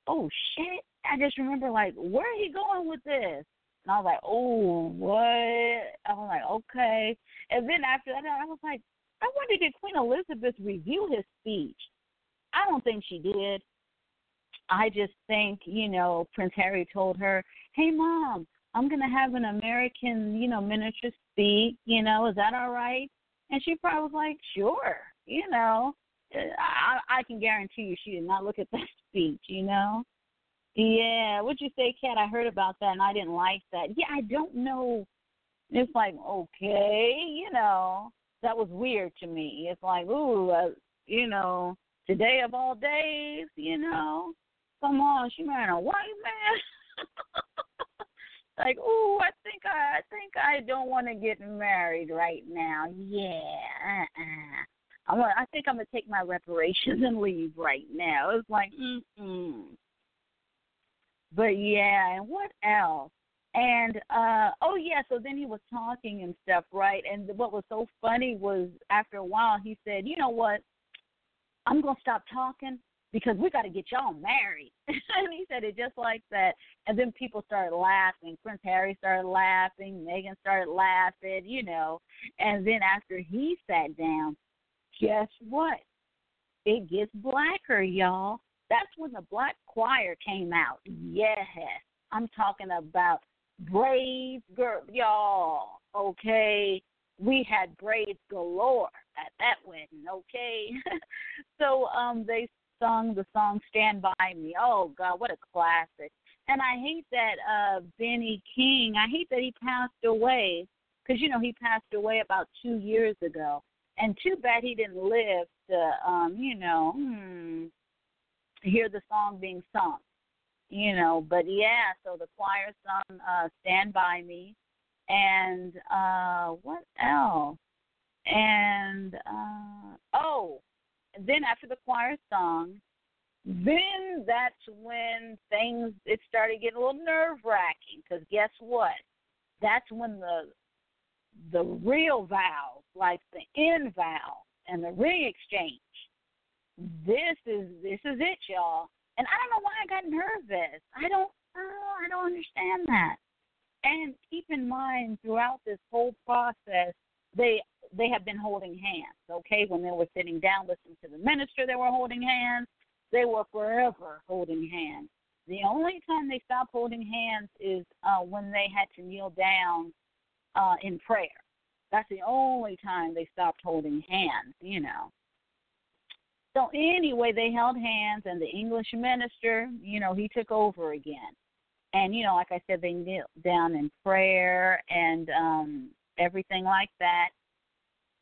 oh, shit. I just remember, like, where are he going with this? And I was like, oh, what? I was like, okay. And then after that, I was like, I wonder did Queen Elizabeth review his speech? I don't think she did. I just think, you know, Prince Harry told her, hey, Mom, I'm going to have an American, you know, minister speak, you know, is that all right? And she probably was like, sure, you know. I can guarantee you she did not look at that speech, you know. Yeah, what'd you say, Kat? I heard about that, and I didn't like that. Yeah, I don't know. It's like, okay, you know, that was weird to me. It's like, ooh, you know, today of all days, you know. Come on, she married a white man. Like, ooh, I think I don't want to get married right now. Yeah, I think I'm going to take my reparations and leave right now. It's like, But, yeah, and what else? And, so then he was talking and stuff, right? And what was so funny was after a while he said, you know what, I'm going to stop talking because we got to get y'all married. And he said it just like that. And then people started laughing. Prince Harry started laughing. Meghan started laughing, you know. And then after he sat down, guess what? It gets blacker, y'all. That's when the black choir came out. Yes, I'm talking about brave girl, y'all, okay? We had braids galore at that wedding, okay? So they sung the song Stand By Me. Oh, God, what a classic. And I hate that Benny King, I hate that he passed away because, you know, he passed away about 2 years ago. And too bad he didn't live to, hear the song being sung, you know. But, yeah, so the choir sung Stand By Me. And what else? And, then after the choir sung, then that's when it started getting a little nerve-wracking because guess what? That's when the real vowels, like the in vowel and the ring exchange, This is it, y'all. And I don't know why I got nervous. I don't understand that. And keep in mind, throughout this whole process, they have been holding hands. Okay, when they were sitting down listening to the minister, they were holding hands. They were forever holding hands. The only time they stopped holding hands is when they had to kneel down in prayer. That's the only time they stopped holding hands. You know. So anyway, they held hands, and the English minister, you know, he took over again. And, you know, like I said, they knelt down in prayer and everything like that.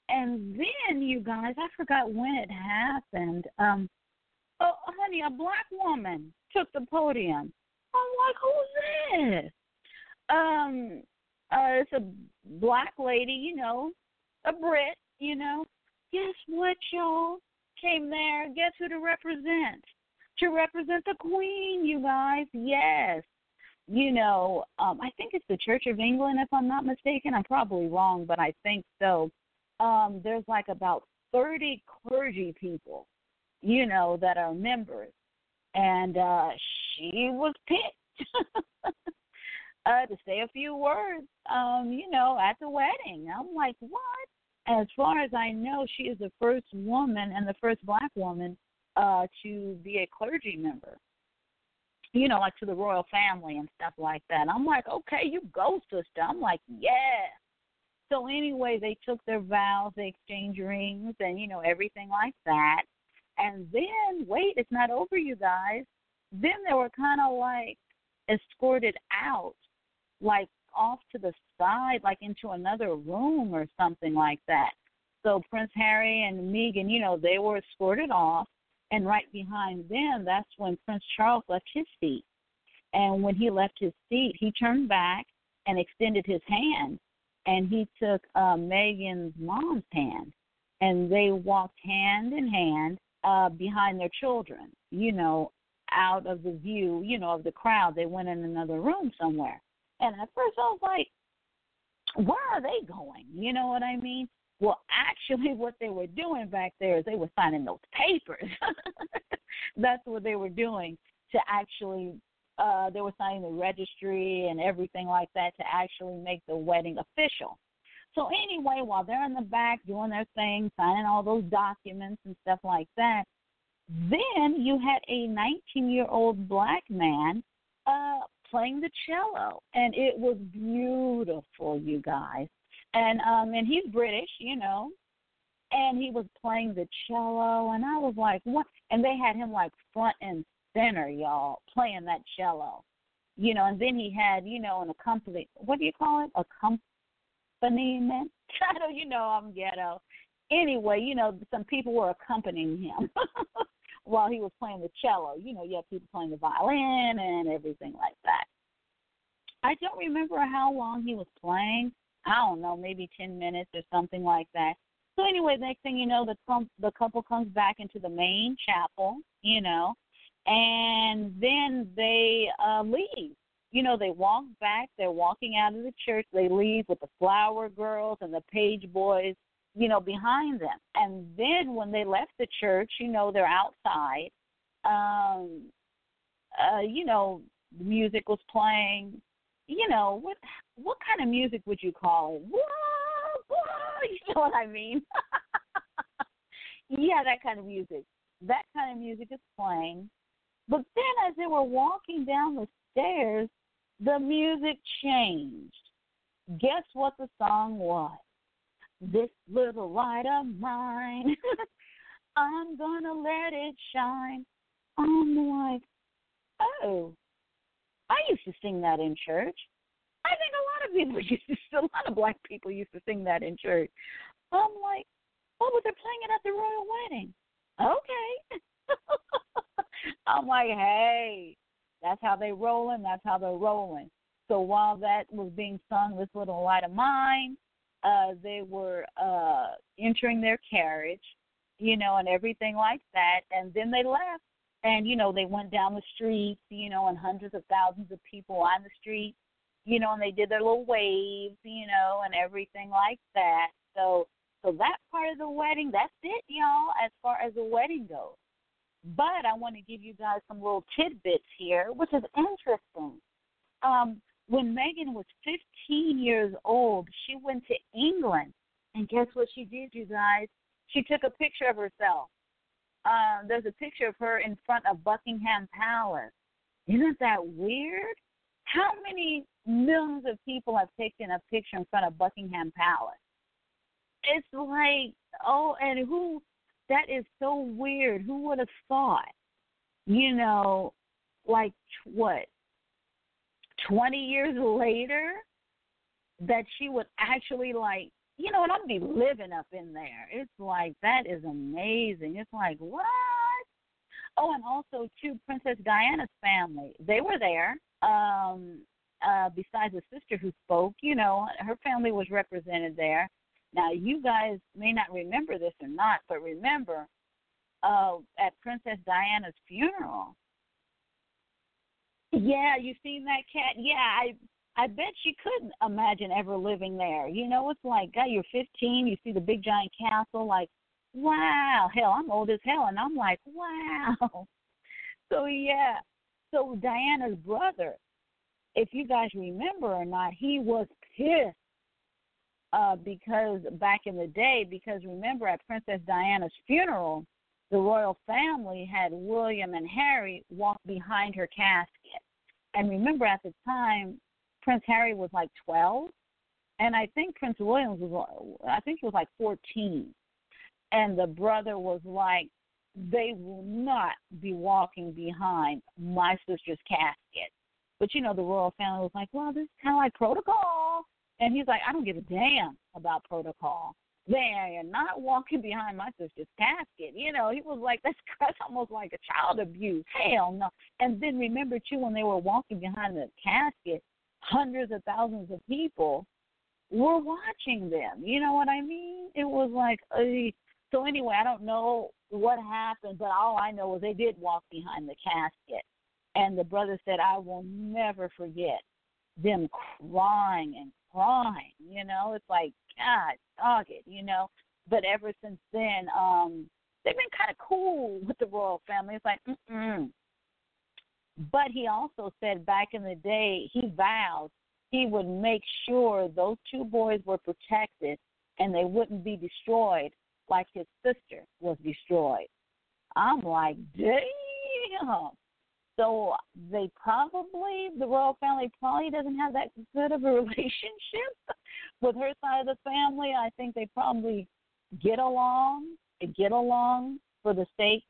And then, you guys, I forgot when it happened. Oh, honey, a black woman took the podium. I'm like, who's this? It's a black lady, you know, a Brit, you know. Guess what, y'all? Came there. Guess who to represent? To represent the Queen, you guys. Yes. You know, I think it's the Church of England, if I'm not mistaken. I'm probably wrong, but I think so. There's like about 30 clergy people, you know, that are members. And she was picked to say a few words, you know, at the wedding. I'm like, what? As far as I know, she is the first woman and the first black woman to be a clergy member, you know, like to the royal family and stuff like that. I'm like, okay, you go, sister. I'm like, yeah. So anyway, they took their vows, they exchanged rings and, you know, everything like that. And then, wait, it's not over, you guys. Then they were kind of like escorted out, like off to the side, like into another room or something like that. So Prince Harry and Meghan, you know, they were escorted off. And right behind them, that's when Prince Charles left his seat. And when he left his seat, he turned back and extended his hand. And he took Meghan's mom's hand. And they walked hand in hand behind their children, you know, out of the view, you know, of the crowd. They went in another room somewhere. And at first I was like, where are they going? You know what I mean? Well, actually, what they were doing back there is they were signing those papers. That's what they were doing to actually, they were signing the registry and everything like that to actually make the wedding official. So anyway, while they're in the back doing their thing, signing all those documents and stuff like that, then you had a 19-year-old black man playing the cello, and it was beautiful, you guys. And he's British, you know, and he was playing the cello, and I was like, what? And they had him, like, front and center, y'all, playing that cello, you know, and then he had, you know, an accompaniment. What do you call it? Accompaniment? I don't, you know, I'm ghetto. Anyway, you know, some people were accompanying him while he was playing the cello. You know, you have people playing the violin and everything like that. I don't remember how long he was playing. I don't know, maybe 10 minutes or something like that. So anyway, next thing you know, the couple comes back into the main chapel, you know, and then they leave. You know, they walk back. They're walking out of the church. They leave with the flower girls and the page boys, you know, behind them. And then when they left the church, you know, they're outside. You know, the music was playing. You know, what kind of music would you call it? Whoa, you know what I mean? Yeah, that kind of music. That kind of music is playing. But then as they were walking down the stairs, the music changed. Guess what the song was? This little light of mine, I'm going to let it shine. I'm like, oh. I used to sing that in church. I think a lot of black people used to sing that in church. I'm like, oh, but they're playing it at the royal wedding. Okay. I'm like, hey, that's how they rolling. That's how they're rolling. So while that was being sung, this little light of mine, they were entering their carriage, you know, and everything like that. And then they left. And, you know, they went down the streets, you know, and hundreds of thousands of people on the street, you know, and they did their little waves, you know, and everything like that. So that part of the wedding, that's it, y'all, as far as the wedding goes. But I want to give you guys some little tidbits here, which is interesting. When Meghan was 15 years old, she went to England. And guess what she did, you guys? She took a picture of herself. There's a picture of her in front of Buckingham Palace. Isn't that weird? How many millions of people have taken a picture in front of Buckingham Palace? It's like, oh, and who, that is so weird. Who would have thought, you know, like what, 20 years later that she would actually like you know, and I'd be living up in there. It's like, that is amazing. It's like, what? Oh, and also, too, Princess Diana's family, they were there. Besides the sister who spoke, you know, her family was represented there. Now, you guys may not remember this or not, but remember, at Princess Diana's funeral. Yeah, you've seen that cat? Yeah, I bet she couldn't imagine ever living there. You know, it's like, God, you're 15, you see the big giant castle, like, wow, hell, I'm old as hell, and I'm like, wow. So, yeah, so Diana's brother, if you guys remember or not, he was pissed because back in the day, because remember at Princess Diana's funeral, the royal family had William and Harry walk behind her casket. And remember at the time, Prince Harry was like 12, and I think Prince William was, I think he was like 14. And the brother was like, they will not be walking behind my sister's casket. But, you know, the royal family was like, well, this is kind of like protocol. And he's like, I don't give a damn about protocol. They are not walking behind my sister's casket. You know, he was like, that's almost like a child abuse. Hell no. And then remember, too, when they were walking behind the casket, hundreds of thousands of people were watching them. You know what I mean? It was like, so anyway, I don't know what happened, but all I know is they did walk behind the casket. And the brother said, I will never forget them crying and crying, you know. It's like, God, dog it, you know. But ever since then, they've been kind of cool with the royal family. It's like, mm-mm. But he also said back in the day he vowed he would make sure those two boys were protected and they wouldn't be destroyed like his sister was destroyed. I'm like, damn. So they probably, the royal family probably doesn't have that good of a relationship with her side of the family. I think they probably get along for the sake,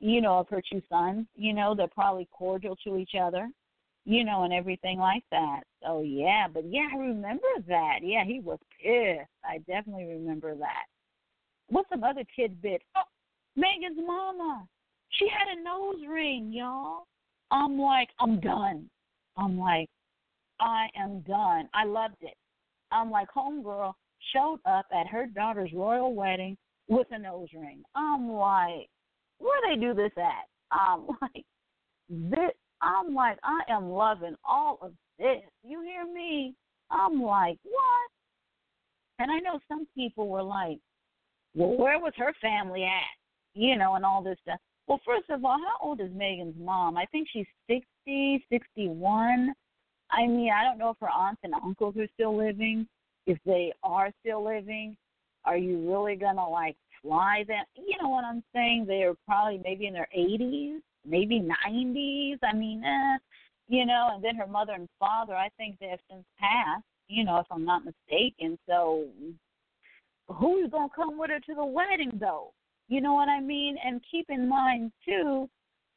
you know, of her two sons. You know, they're probably cordial to each other, you know, and everything like that. So, yeah, but, yeah, I remember that. Yeah, he was pissed. I definitely remember that. What's some other tidbit? Oh, Meghan's mama. She had a nose ring, y'all. I'm like, I'm done. I'm like, I am done. I loved it. I'm like, homegirl showed up at her daughter's royal wedding with a nose ring. I'm like, where they do this at? I'm like, I am loving all of this. You hear me? I'm like, what? And I know some people were like, well, where was her family at? You know, and all this stuff. Well, first of all, how old is Meghan's mom? I think she's 60, 61. I mean, I don't know if her aunts and uncles are still living. If they are still living, are you really going to, like, fly them? You know what I'm saying? They are probably maybe in their 80s, maybe 90s. I mean, you know, and then her mother and father, I think they have since passed, you know, if I'm not mistaken. So who's going to come with her to the wedding, though? You know what I mean? And keep in mind, too,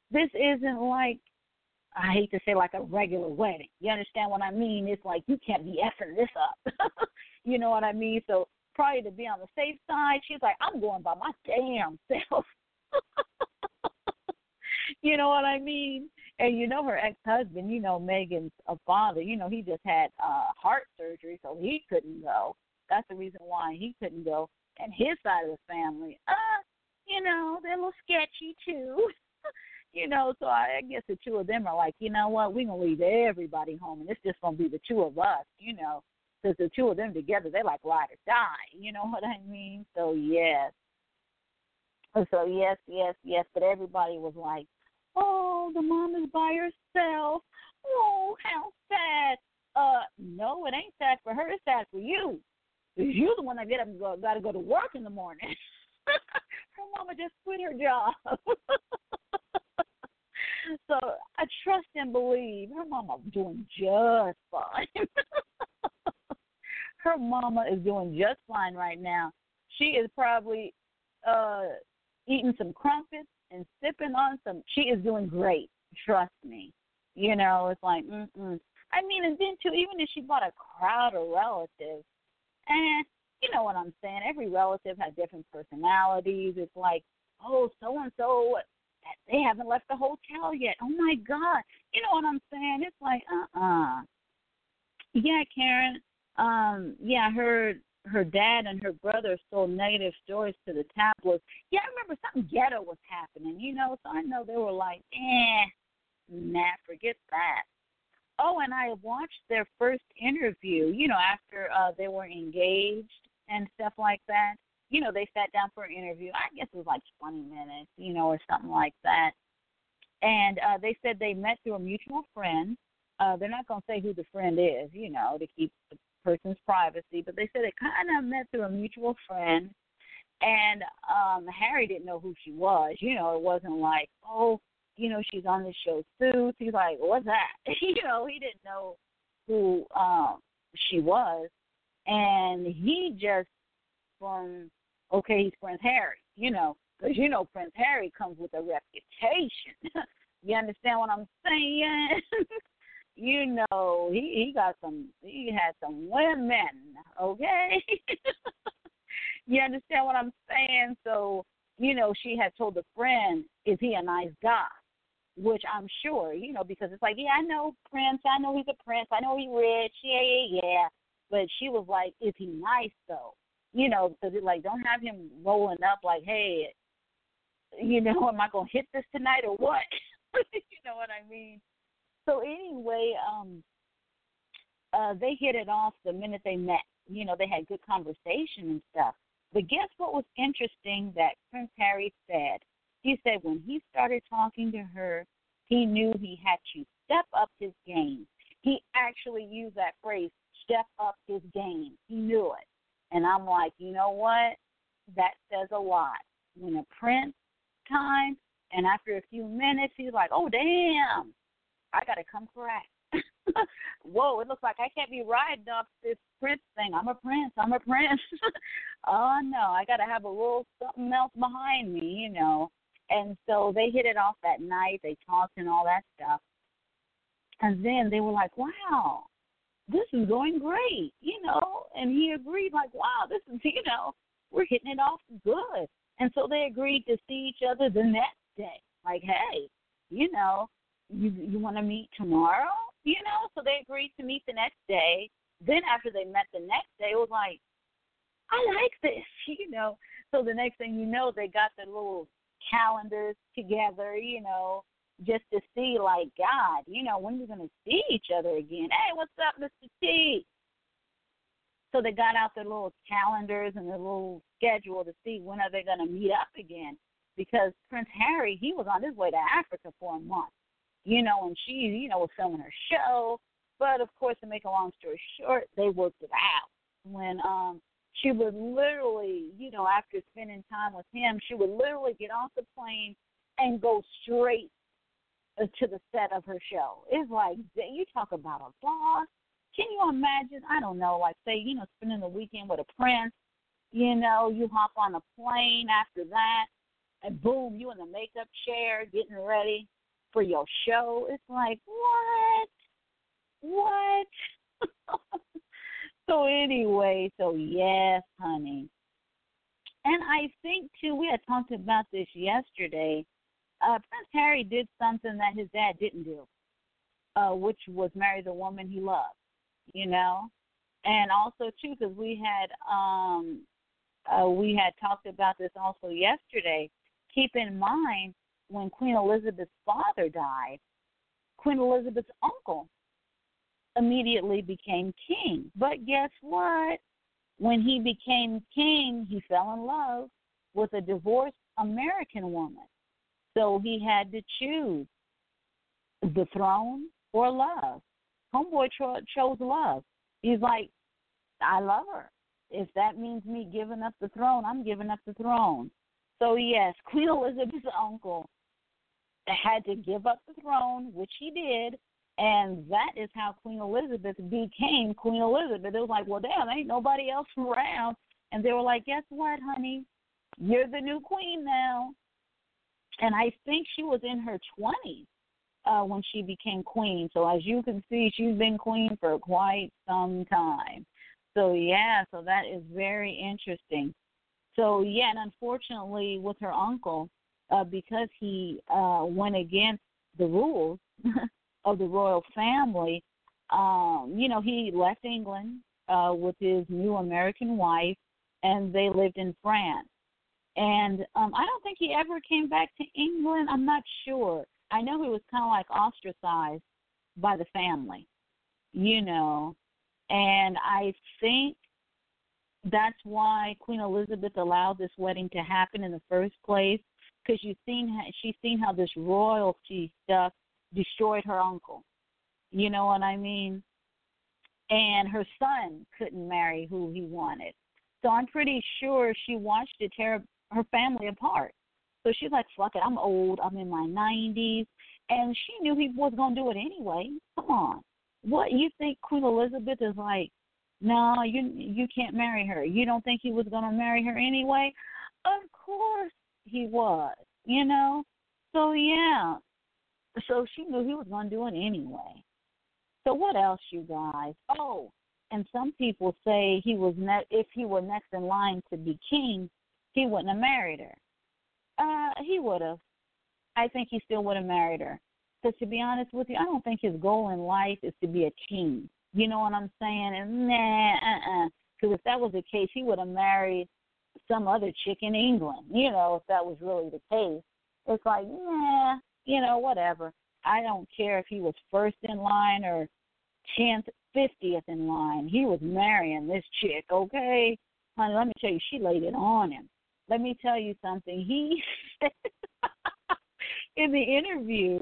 this isn't like, I hate to say like a regular wedding. You understand what I mean? It's like you can't be effing this up. You know what I mean? So probably to be on the safe side, she's like, I'm going by my damn self. You know what I mean? And you know her ex-husband, you know, Meghan's father, you know, he just had heart surgery, so he couldn't go. That's the reason why he couldn't go. And his side of the family, you know, they're a little sketchy, too. You know, so I guess the two of them are like, you know what, we're going to leave everybody home, and it's just going to be the two of us, you know, because the two of them together, they like ride or die, you know what I mean? So, yes. So, yes, but everybody was like, oh, the mom is by herself. Oh, how sad. No, it ain't sad for her. It's sad for you. You're the one that got to go to work in the morning. Her mama just quit her job. So I trust and believe her mama is doing just fine. Her mama is doing just fine right now. She is probably eating some crumpets and sipping on some. She is doing great. Trust me. You know, it's like, I mean, and then, too, even if she bought a crowd of relatives, you know what I'm saying? Every relative has different personalities. It's like, oh, so-and-so, they haven't left the hotel yet. Oh, my God. You know what I'm saying? It's like, Yeah, Karen. Yeah, I heard her dad and her brother sold negative stories to the tabloids. Yeah, I remember something ghetto was happening, you know, so I know they were like, forget that. Oh, and I watched their first interview, you know, after they were engaged and stuff like that. You know, they sat down for an interview. I guess it was like 20 minutes, you know, or something like that. And they said they met through a mutual friend. They're not going to say who the friend is, you know, to keep the person's privacy. But they said they kind of met through a mutual friend. And Harry didn't know who she was. You know, it wasn't like, oh, you know, she's on this show, Suits. He's like, what's that? You know, he didn't know who she was. And he just, okay, he's Prince Harry, you know, because, you know, Prince Harry comes with a reputation. You understand what I'm saying? You know, he had some women, okay? You understand what I'm saying? So, you know, she had told a friend, is he a nice guy? Which I'm sure, you know, because it's like, yeah, I know Prince. I know he's a prince. I know he's rich. Yeah. But she was like, is he nice, though? You know, because, like, don't have him rolling up like, hey, you know, am I going to hit this tonight or what? You know what I mean? So anyway, they hit it off the minute they met. You know, they had good conversation and stuff. But guess what was interesting that Prince Harry said? He said when he started talking to her, he knew he had to step up his game. He actually used that phrase, step up his game. He knew it. And I'm like, you know what? That says a lot. When a prince time, and after a few minutes, he's like, oh, damn. I got to come correct. Whoa, it looks like I can't be riding off this prince thing. I'm a prince. Oh, no, I got to have a little something else behind me, you know. And so they hit it off that night. They talked and all that stuff. And then they were like, wow, this is going great, you know. And he agreed, like, wow, this is, you know, we're hitting it off good. And so they agreed to see each other the next day. Like, hey, you know. You want to meet tomorrow, you know? So they agreed to meet the next day. Then after they met the next day, it was like, I like this, you know? So the next thing you know, they got their little calendars together, you know, just to see, like, God, you know, when are we going to see each other again? Hey, what's up, Mr. T? So they got out their little calendars and their little schedule to see when are they going to meet up again, because Prince Harry, he was on his way to Africa for a month. You know, and she, you know, was filming her show. But, of course, to make a long story short, they worked it out. When she would literally, you know, after spending time with him, she would literally get off the plane and go straight to the set of her show. It's like, you talk about a boss. Can you imagine, I don't know, like, say, you know, spending the weekend with a prince. You know, you hop on a plane after that, and boom, you in the makeup chair getting ready for your show. It's like, what? So anyway, so yes, honey. And I think, too, we had talked about this yesterday. Prince Harry did something that his dad didn't do, which was marry the woman he loved, you know? And also, too, because we had talked about this also yesterday, keep in mind, when Queen Elizabeth's father died, Queen Elizabeth's uncle immediately became king. But guess what? When he became king, he fell in love with a divorced American woman. So he had to choose the throne or love. Homeboy chose love. He's like, I love her. If that means me giving up the throne, I'm giving up the throne. So, yes, Queen Elizabeth's uncle had to give up the throne, which he did, and that is how Queen Elizabeth became Queen Elizabeth. It was like, well, damn, ain't nobody else around. And they were like, guess what, honey? You're the new queen now. And I think she was in her 20s when she became queen. So as you can see, she's been queen for quite some time. So, yeah, so that is very interesting. So, yeah, and unfortunately with her uncle, because he went against the rules of the royal family, you know, he left England with his new American wife, and they lived in France. And I don't think he ever came back to England. I'm not sure. I know he was kind of like ostracized by the family, you know. And I think that's why Queen Elizabeth allowed this wedding to happen in the first place, because she's seen how this royalty stuff destroyed her uncle. You know what I mean? And her son couldn't marry who he wanted. So I'm pretty sure she watched it tear her family apart. So she's like, fuck it, I'm old, I'm in my 90s. And she knew he was going to do it anyway. Come on. What, you think Queen Elizabeth is like, no, you can't marry her. You don't think he was going to marry her anyway? Of course he was, you know? So, yeah. So she knew he was going to do it anyway. So what else, you guys? Oh, and some people say he was if he were next in line to be king, he wouldn't have married her. He would have. I think he still would have married her. Because to be honest with you, I don't think his goal in life is to be a king. You know what I'm saying? And because if that was the case, he would have married some other chick in England, you know, if that was really the case. It's like, you know, whatever. I don't care if he was first in line or 10th, 50th in line. He was marrying this chick, okay? Honey, let me tell you, she laid it on him. Let me tell you something. He said in the interview,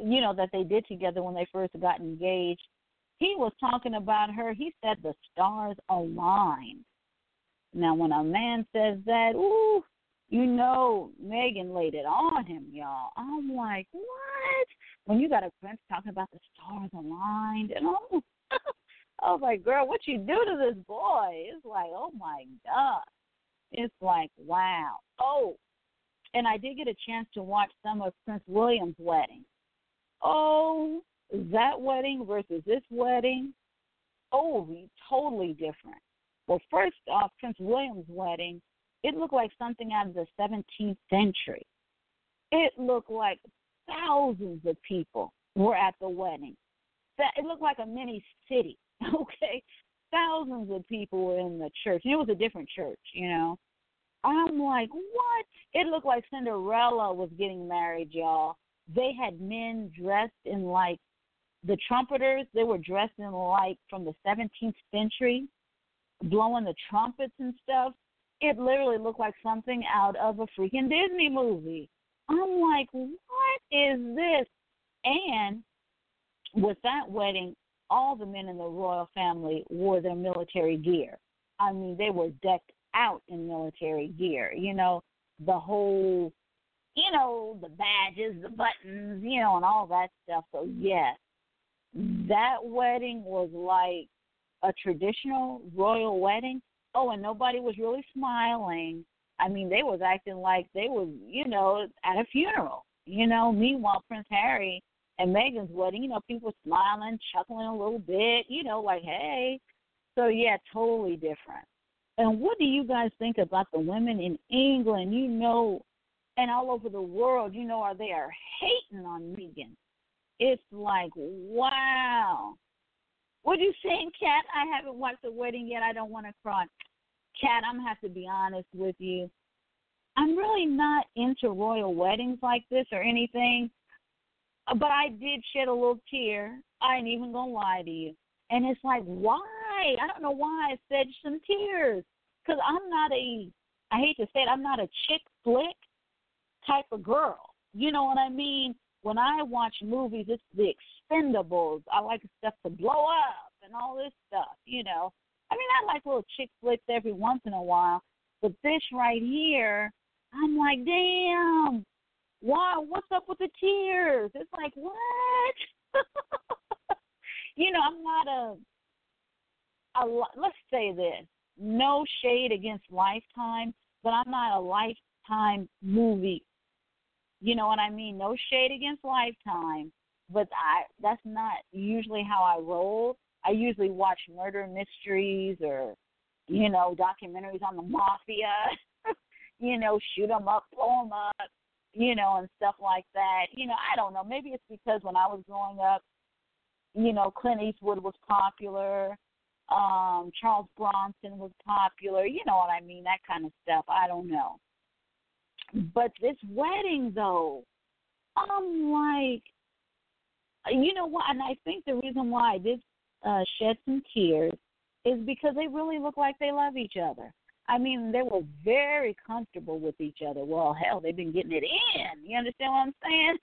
you know, that they did together when they first got engaged, he was talking about her. He said the stars aligned. Now, when a man says that, ooh, you know, Meghan laid it on him, y'all. I'm like, what? When you got a prince talking about the stars aligned and all. I was like, girl, what you do to this boy? It's like, oh, my God. It's like, wow. Oh, and I did get a chance to watch some of Prince William's wedding. Oh, that wedding versus this wedding, oh, totally different. Well, first off, Prince William's wedding, it looked like something out of the 17th century. It looked like thousands of people were at the wedding. It looked like a mini city, okay? Thousands of people were in the church, and it was a different church, you know. I'm like, what? It looked like Cinderella was getting married, y'all. They had men dressed in, like, the trumpeters. They were dressed in, like, from the 17th century, blowing the trumpets and stuff. It literally looked like something out of a freaking Disney movie. I'm like, what is this? And with that wedding, all the men in the royal family wore their military gear. I mean, they were decked out in military gear, you know, the whole, you know, the badges, the buttons, you know, and all that stuff. So, yes, that wedding was like a traditional royal wedding. Oh, and nobody was really smiling. I mean, they was acting like they were, you know, at a funeral, you know. Meanwhile, Prince Harry and Meghan's wedding, you know, people smiling, chuckling a little bit, you know, like, hey. So, yeah, totally different. And what do you guys think about the women in England, you know, and all over the world, you know, they are hating on Meghan? It's like, wow. What are you saying, Kat? I haven't watched the wedding yet. I don't want to cry. Kat, I'm going to have to be honest with you. I'm really not into royal weddings like this or anything, but I did shed a little tear. I ain't even going to lie to you. And it's like, why? I don't know why I shed some tears, because I'm not I hate to say it, I'm not a chick flick type of girl. You know what I mean? When I watch movies, it's the Expendables. I like stuff to blow up and all this stuff, you know. I mean, I like little chick flicks every once in a while, but this right here, I'm like, damn, wow, what's up with the tears? It's like, what? You know, I'm not let's say this, no shade against Lifetime, but I'm not a Lifetime movie. You know what I mean? No shade against Lifetime, but that's not usually how I roll. I usually watch murder mysteries or, you know, documentaries on the mafia, you know, shoot them up, blow them up, you know, and stuff like that. You know, I don't know. Maybe it's because when I was growing up, you know, Clint Eastwood was popular. Charles Bronson was popular. You know what I mean? That kind of stuff. I don't know. But this wedding, though, I'm like, you know what? And I think the reason why I did shed some tears is because they really look like they love each other. I mean, they were very comfortable with each other. Well, hell, they've been getting it in. You understand what I'm saying?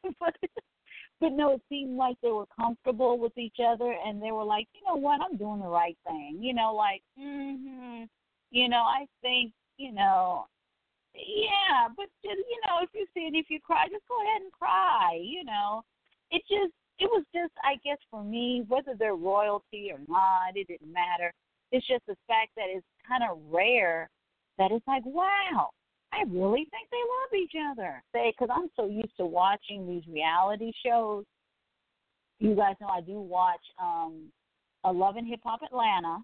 But no, it seemed like they were comfortable with each other, and they were like, you know what, I'm doing the right thing. You know, like, you know, I think, you know, yeah, but, just, you know, if you see it, if you cry, just go ahead and cry, you know. It was just, I guess, for me, whether they're royalty or not, it didn't matter. It's just the fact that it's kind of rare that it's like, wow. I really think they love each other. Because I'm so used to watching these reality shows. You guys know I do watch Love and Hip Hop Atlanta.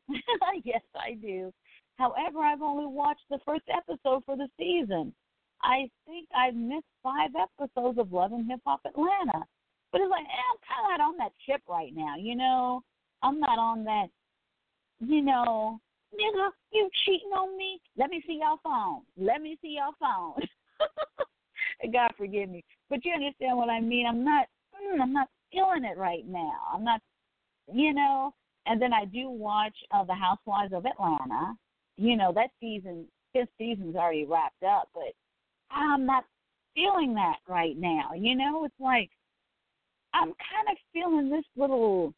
Yes, I do. However, I've only watched the first episode for the season. I think I've missed 5 episodes of Love and Hip Hop Atlanta. But it's like, I'm kind of not on that chip right now, you know? I'm not on that, you know, nigga, you cheating on me? Let me see your phone. God forgive me. But you understand what I mean? I'm not feeling it right now. I'm not, you know. And then I do watch The Housewives of Atlanta. You know, that season, 5th season's already wrapped up, but I'm not feeling that right now. You know, it's like I'm kind of feeling this little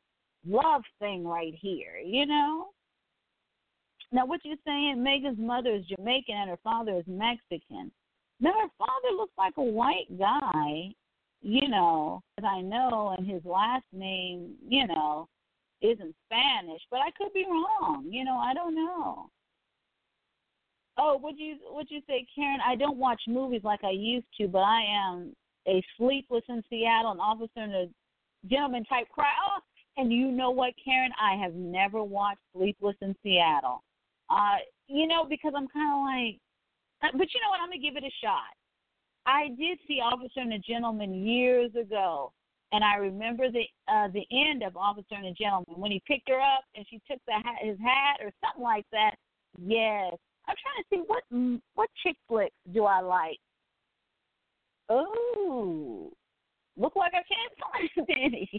love thing right here, you know. Now, what you're saying, Meghan's mother is Jamaican and her father is Mexican. Now, her father looks like a white guy, you know, as I know, and his last name, you know, isn't Spanish. But I could be wrong. You know, I don't know. Oh, would you say, Karen, I don't watch movies like I used to, but I am a Sleepless in Seattle, an Officer and a Gentleman type cry. Oh, and you know what, Karen? I have never watched Sleepless in Seattle. You know, because I'm kind of like, but you know what, I'm going to give it a shot. I did see Officer and a Gentleman years ago, and I remember the end of Officer and a Gentleman when he picked her up and she took his hat or something like that. Yes. I'm trying to see what chick flicks do I like. Oh, look like I can't find any.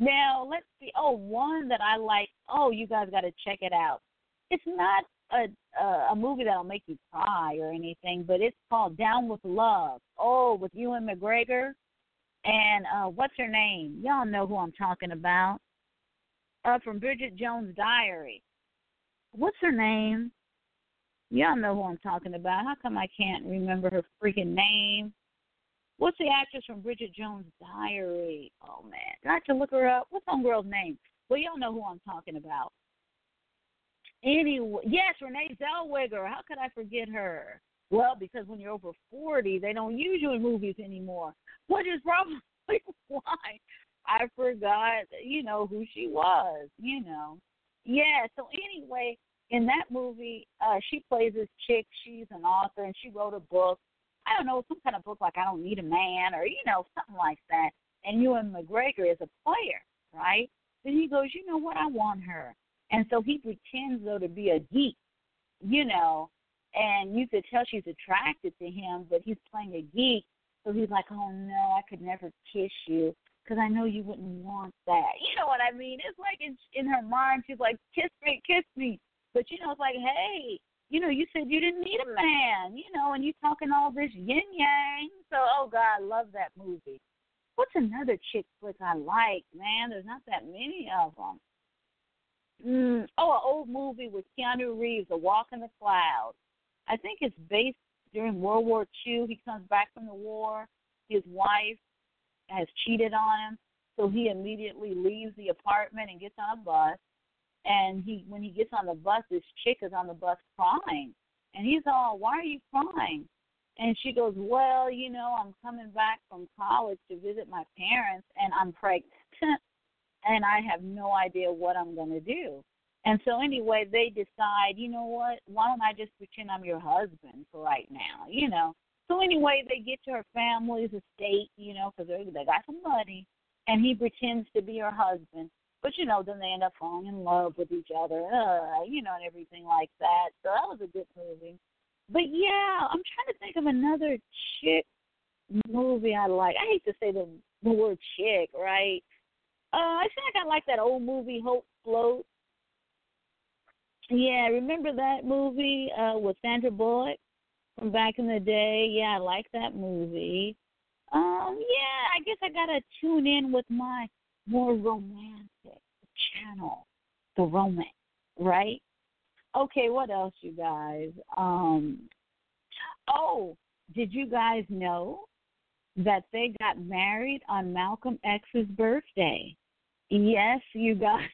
Now, let's see. Oh, one that I like. Oh, you guys got to check it out. It's not a movie that'll make you cry or anything, but it's called Down with Love. Oh, with Ewan McGregor and what's her name? Y'all know who I'm talking about. From Bridget Jones' Diary. What's her name? Y'all know who I'm talking about. How come I can't remember her freaking name? What's the actress from Bridget Jones' Diary? Oh, man. Did I have to look her up? What's that girl's name? Well, y'all know who I'm talking about. Anyway, yes, Renee Zellweger. How could I forget her? Well, because when you're over 40, they don't use you in movies anymore, which is probably why I forgot, you know, who she was, you know. Yeah, so anyway, in that movie, she plays this chick. She's an author, and she wrote a book. I don't know, some kind of book like I Don't Need a Man or, you know, something like that. And Ewan McGregor is a player, right? Then he goes, you know what, I want her. And so he pretends, though, to be a geek, you know, and you could tell she's attracted to him, but he's playing a geek. So he's like, oh, no, I could never kiss you because I know you wouldn't want that. You know what I mean? It's like in her mind, she's like, kiss me, kiss me. But, you know, it's like, hey, you know, you said you didn't need a man, you know, and you talking all this yin-yang. So, oh, God, I love that movie. What's another chick flick I like, man? There's not that many of them. An old movie with Keanu Reeves, A Walk in the Clouds. I think it's based during World War II. He comes back from the war. His wife has cheated on him, so he immediately leaves the apartment and gets on a bus. And when he gets on the bus, this chick is on the bus crying. And he's all, why are you crying? And she goes, well, you know, I'm coming back from college to visit my parents, and I'm pregnant. and I have no idea what I'm going to do. And so anyway, they decide, you know what, why don't I just pretend I'm your husband for right now, you know. So anyway, they get to her family's estate, you know, because they got some money, and he pretends to be her husband. But, you know, then they end up falling in love with each other, you know, and everything like that. So that was a good movie. But, yeah, I'm trying to think of another chick movie I like. I hate to say the word chick, right? I feel like I like that old movie, Hope Floats. Yeah, remember that movie with Sandra Bullock from back in the day? Yeah, I like that movie. Yeah, I guess I got to tune in with my more romantic channel, the romance, right? Okay, what else, you guys? Oh, did you guys know that they got married on Malcolm X's birthday? Yes, you guys.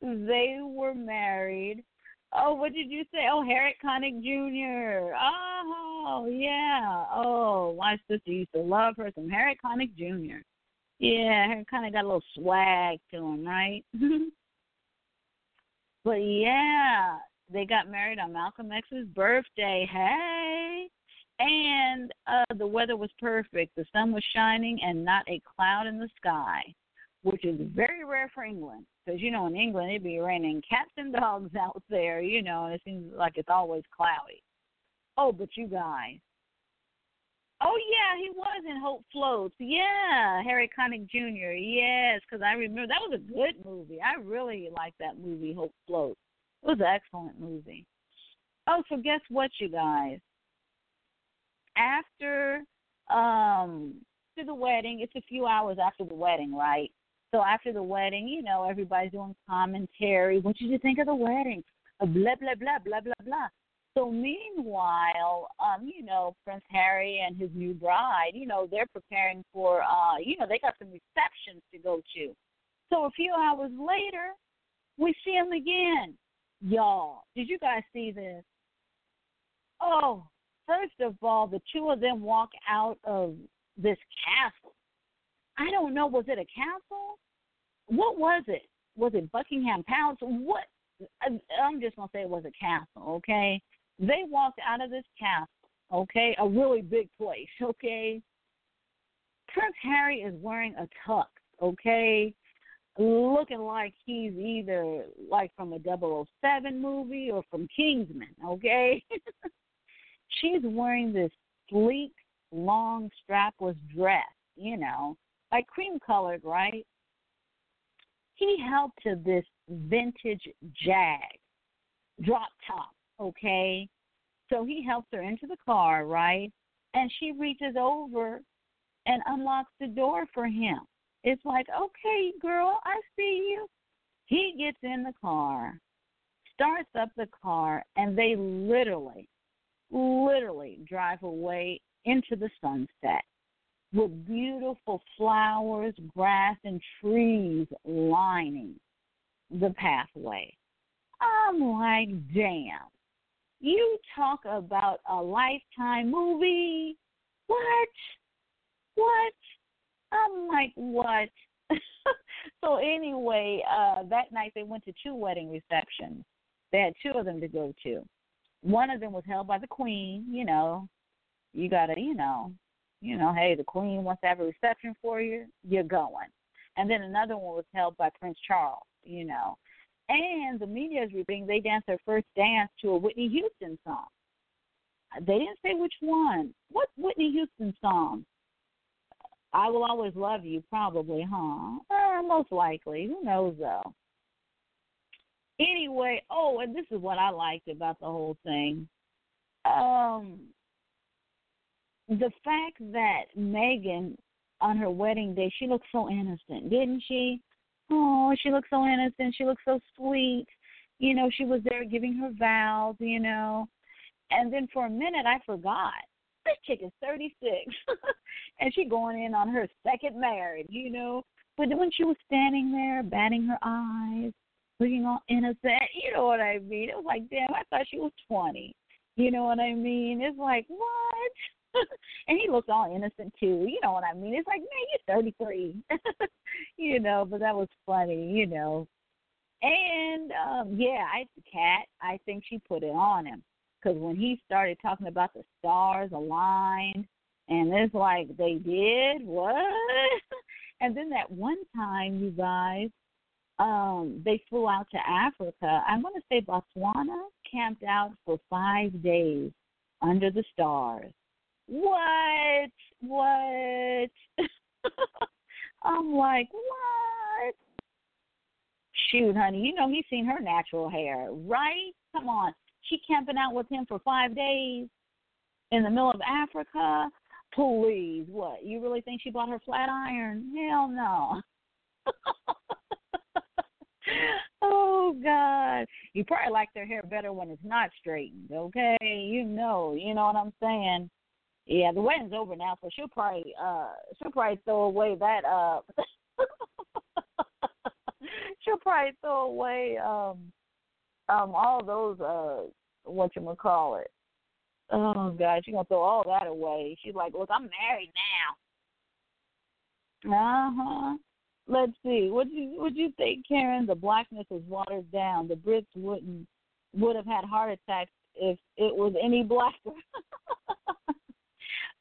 They were married. Oh, what did you say? Oh, Harry Connick Jr. Oh, yeah. Oh, my sister used to love her some Harry Connick Jr. Yeah, Harry Connick got a little swag to him, right? But, yeah, they got married on Malcolm X's birthday. Hey! And the weather was perfect. The sun was shining and not a cloud in the sky, which is very rare for England. Because, you know, in England, it'd be raining cats and dogs out there, you know, and it seems like it's always cloudy. Oh, but you guys. Oh, yeah, he was in Hope Floats. Yeah, Harry Connick Jr. Yes, because I remember that was a good movie. I really liked that movie, Hope Floats. It was an excellent movie. Oh, so guess what, you guys? After the wedding, it's a few hours after the wedding, right? So after the wedding, you know, everybody's doing commentary. What did you think of the wedding? Blah, blah, blah, blah, blah, blah. So meanwhile, you know, Prince Harry and his new bride, you know, they're preparing for, you know, they got some receptions to go to. So a few hours later, we see him again. Y'all, did you guys see this? Oh, first of all, the two of them walk out of this castle. I don't know, was it a castle? What was it? Was it Buckingham Palace? What? I'm just going to say it was a castle, okay? They walked out of this castle, okay, a really big place, okay? Prince Harry is wearing a tux, okay, looking like he's either like from a 007 movie or from Kingsman, okay? She's wearing this sleek, long, strapless dress, you know, like cream-colored, right? He held to this vintage Jag drop top, okay? So he helps her into the car, right? And she reaches over and unlocks the door for him. It's like, okay, girl, I see you. He gets in the car, starts up the car, and they literally drive away into the sunset with beautiful flowers, grass, and trees lining the pathway. I'm like, damn, you talk about a Lifetime movie? What? I'm like, what? So anyway, that night they went to two wedding receptions. They had two of them to go to. One of them was held by the Queen, you know. You got to, you know, hey, the Queen wants to have a reception for you, you're going. And then another one was held by Prince Charles, you know. And the media is reporting they danced their first dance to a Whitney Houston song. They didn't say which one. What Whitney Houston song? I Will Always Love You, probably, huh? Most likely. Who knows, though? Anyway, oh, and this is what I liked about the whole thing. The fact that Meghan, on her wedding day, she looked so innocent, didn't she? Oh, she looked so innocent. She looked so sweet. You know, she was there giving her vows, you know. And then for a minute, I forgot. This chick is 36, and she going in on her second marriage, you know. But when she was standing there, batting her eyes, looking all innocent, you know what I mean? It was like, damn, I thought she was 20. You know what I mean? It's like, what? And he looks all innocent, too. You know what I mean? It's like, man, you're 33. You know, but that was funny, you know. And, yeah, Kat, I think she put it on him. Because when he started talking about the stars aligned, and it's like, they did? What? And then that one time, you guys, they flew out to Africa. I want to say Botswana, camped out for 5 days under the stars. What? I'm like, what? Shoot, honey, you know he's seen her natural hair, right? Come on. She camping out with him for 5 days in the middle of Africa? Please, what? You really think she bought her flat iron? Hell no. Oh, God. You probably like their hair better when it's not straightened, okay? You know what I'm saying? Yeah, the wedding's over now, so she'll probably throw away that she'll probably throw away all those whatchamacallit. Oh, God, she's going to throw all that away. She's like, look, I'm married now. Uh-huh. Let's see. Would you think, Karen, the blackness is watered down? The Brits would have had heart attacks if it was any blacker.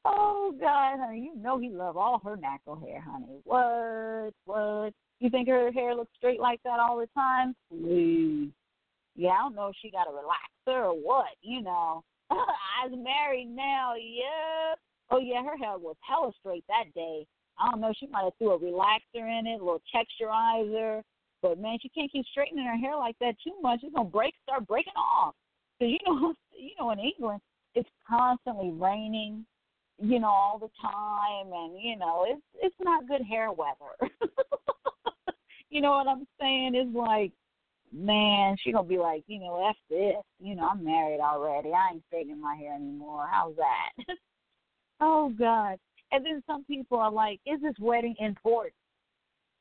Oh, God, honey, you know he loved all her natural hair, honey. What? You think her hair looks straight like that all the time? Please. Yeah, I don't know if she got a relaxer or what, you know. I was married now, yeah. Oh, yeah, her hair was hella straight that day. I don't know, she might have threw a relaxer in it, a little texturizer. But, man, she can't keep straightening her hair like that too much. It's going to start breaking off. Because, you know, in England, it's constantly raining, you know, all the time. And, you know, it's not good hair weather. You know what I'm saying? It's like, man, she going to be like, you know, F this. You know, I'm married already. I ain't straightening my hair anymore. How's that? Oh, God. And then some people are like, is this wedding important?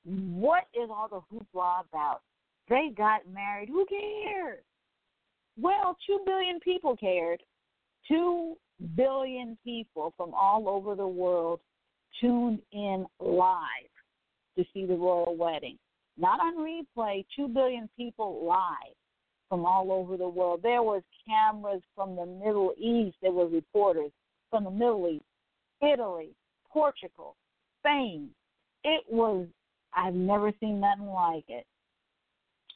What is all the hoopla about? They got married. Who cares? Well, 2 billion people cared. 2 billion people from all over the world tuned in live to see the royal wedding. Not on replay, 2 billion people live from all over the world. There was cameras from the Middle East. There were reporters from the Middle East, Italy, Portugal, Spain. It was, I've never seen nothing like it.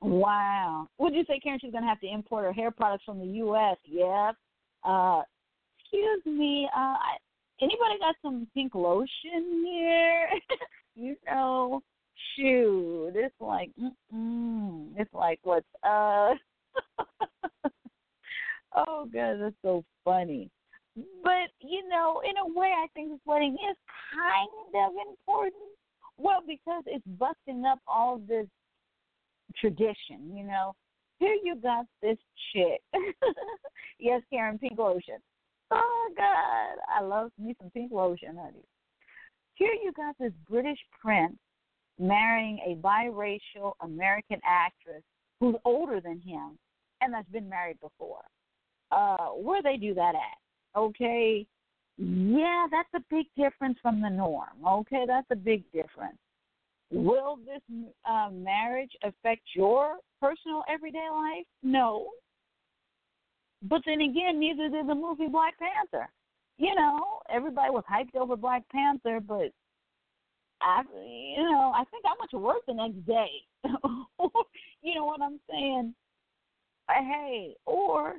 Wow. Would you say, Karen, she's going to have to import her hair products from the U.S.? Yes. Excuse me, anybody got some pink lotion here? You know, shoot. It's like, It's like, what's up? Oh, God, that's so funny. But, you know, in a way, I think this wedding is kind of important. Well, because it's busting up all this tradition, you know. Here you got this chick. Yes, Karen, pink lotion. Oh, God, I love me some pink lotion, honey. Here you got this British prince marrying a biracial American actress who's older than him and that's been married before. Where they do that at? Okay, yeah, that's a big difference from the norm. Okay, that's a big difference. Will this marriage affect your personal everyday life? No. But then again, neither did the movie Black Panther. You know, everybody was hyped over Black Panther, but, I think I went to work the next day. You know what I'm saying? Hey, or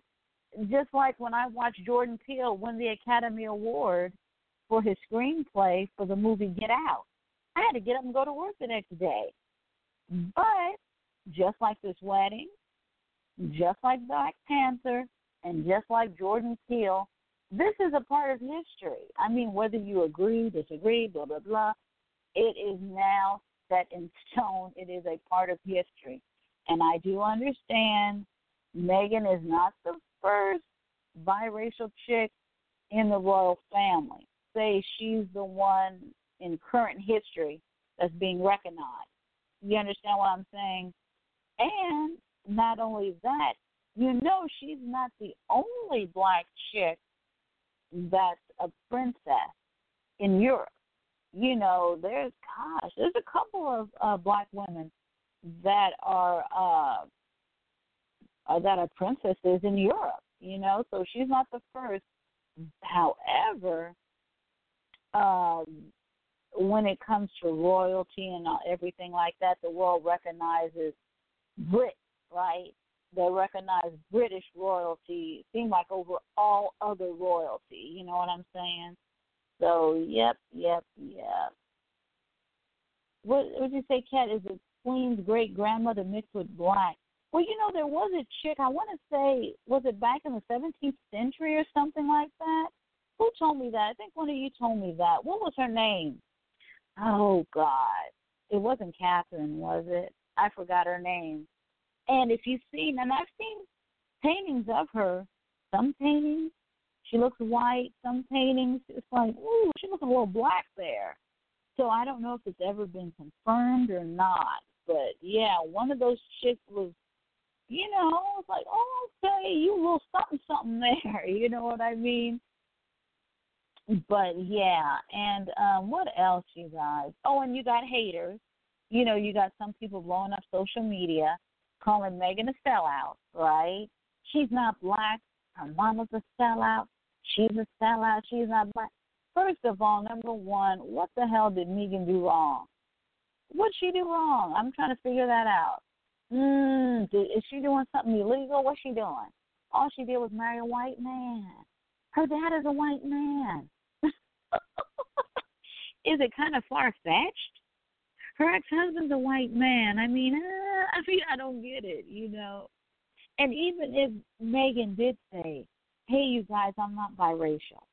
just like when I watched Jordan Peele win the Academy Award for his screenplay for the movie Get Out, I had to get up and go to work the next day. But just like this wedding, just like Black Panther, and just like Jordan Peele, this is a part of history. I mean, whether you agree, disagree, blah, blah, blah, it is now set in stone. It is a part of history. And I do understand Meghan is not the first biracial chick in the royal family. Say she's the one in current history that's being recognized. You understand what I'm saying? And not only that, you know she's not the only black chick that's a princess in Europe. You know, there's a couple of black women that are princesses in Europe, you know, so she's not the first. However, when it comes to royalty and everything like that, the world recognizes Brit, right? They recognize British royalty, seem like over all other royalty, you know what I'm saying? So, yep. What would you say, Kat? Is it Queen's great-grandmother mixed with black? Well, you know, there was a chick, I want to say, was it back in the 17th century or something like that? Who told me that? I think one of you told me that. What was her name? Oh, God. It wasn't Catherine, was it? I forgot her name. And if you've seen, and I've seen paintings of her, some paintings, she looks white, some paintings, it's like, ooh, she looks a little black there. So I don't know if it's ever been confirmed or not. But, yeah, one of those chicks was, you know, it's like, oh, okay, you little something-something there. You know what I mean? But, yeah, and what else, you guys? Oh, and you got haters. You know, you got some people blowing up social media, calling Meghan a sellout, right? She's not black. Her mama's a sellout. She's a sellout. She's not black. First of all, number one, what the hell did Meghan do wrong? What'd she do wrong? I'm trying to figure that out. Is she doing something illegal? What's she doing? All she did was marry a white man. Her dad is a white man. Is it kind of far-fetched? Her ex-husband's a white man. I mean, I don't get it, you know. And even if Meghan did say, hey, you guys, I'm not biracial.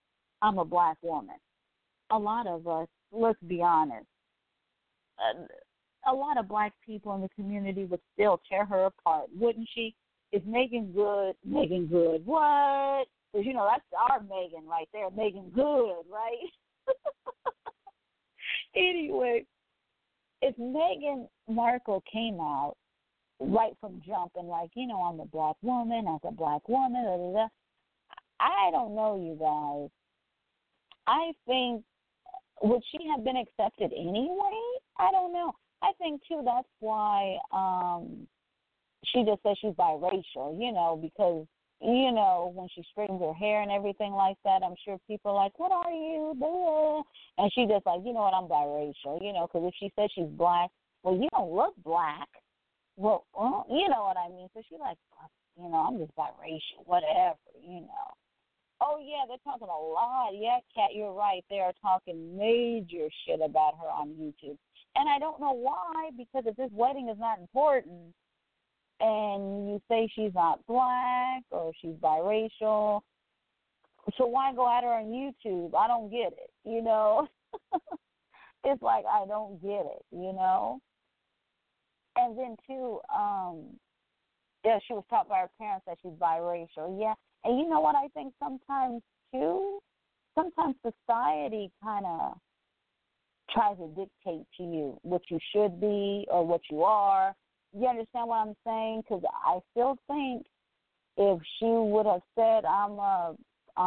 I'm a black woman. A lot of us, let's be honest, a lot of black people in the community would still tear her apart, wouldn't she? Is Meghan good? Meghan good. What? Because, you know, that's our Meghan right there. Meghan good, right? Anyway, if Meghan Markle came out right from jump and like, you know, I'm a black woman, as a black woman, blah, blah, blah, I don't know, you guys. I think, would she have been accepted anyway? I don't know. I think, too, that's why she just says she's biracial, you know, because, you know, when she straightens her hair and everything like that, I'm sure people are like, what are you doing? And she just like, you know what, I'm biracial, you know, because if she says she's black, well, you don't look black. Well, you know what I mean. So she's like, you know, I'm just biracial, whatever, you know. Oh, yeah, they're talking a lot. Yeah, Kat, you're right. They are talking major shit about her on YouTube. And I don't know why, because if this wedding is not important and you say she's not black or she's biracial, so why go at her on YouTube? I don't get it, you know. It's like I don't get it, you know. And then, too, yeah, she was taught by her parents that she's biracial, yeah. And you know what I think sometimes, too? Sometimes society kind of tries to dictate to you what you should be or what you are. You understand what I'm saying? Because I still think if she would have said, I'm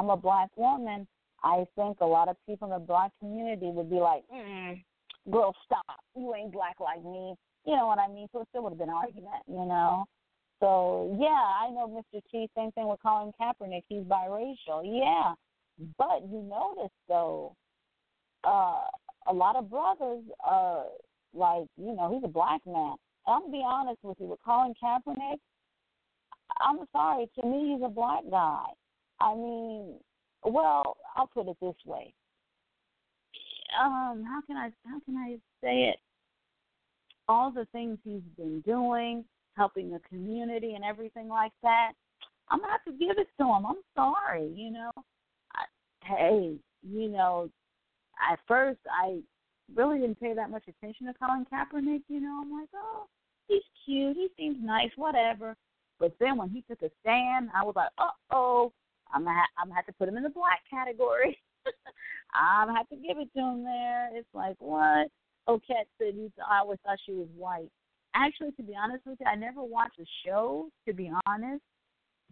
a black woman, I think a lot of people in the black community would be like, girl, stop. You ain't black like me. You know what I mean? So it still would have been an argument, you know? So, yeah, I know Mr. T, same thing with Colin Kaepernick. He's biracial, yeah. But you notice, though, a lot of brothers are like, you know, he's a black man. I'm going to be honest with you. With Colin Kaepernick, I'm sorry. To me, he's a black guy. I mean, well, I'll put it this way. How can I say it? All the things he's been doing, helping the community and everything like that, I'm going to have to give it to him. I'm sorry, you know. At first I really didn't pay that much attention to Colin Kaepernick, you know. I'm like, oh, he's cute. He seems nice, whatever. But then when he took a stand, I was like, uh-oh, I'm going to have to put him in the black category. I'm going to have to give it to him there. It's like, what? Oh, Kat said, I always thought she was white. Actually, to be honest with you, I never watched the show, to be honest,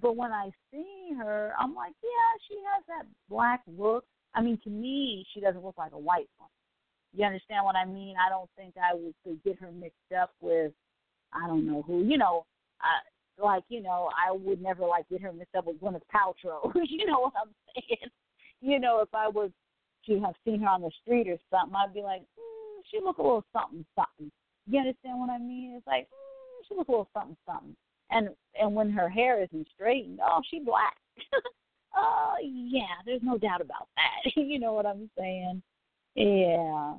But when I see her, I'm like, yeah, she has that black look. I mean, to me, she doesn't look like a white one. You understand what I mean? I don't think I would get her mixed up with, I don't know who, you know, I would never, get her mixed up with Gwyneth Paltrow. You know what I'm saying? You know, if I was to have seen her on the street or something, I'd be like, she look a little something-something. You understand what I mean? It's like, she look a little something-something. And when her hair isn't straightened, oh, she black. Oh, yeah, there's no doubt about that. You know what I'm saying? Yeah.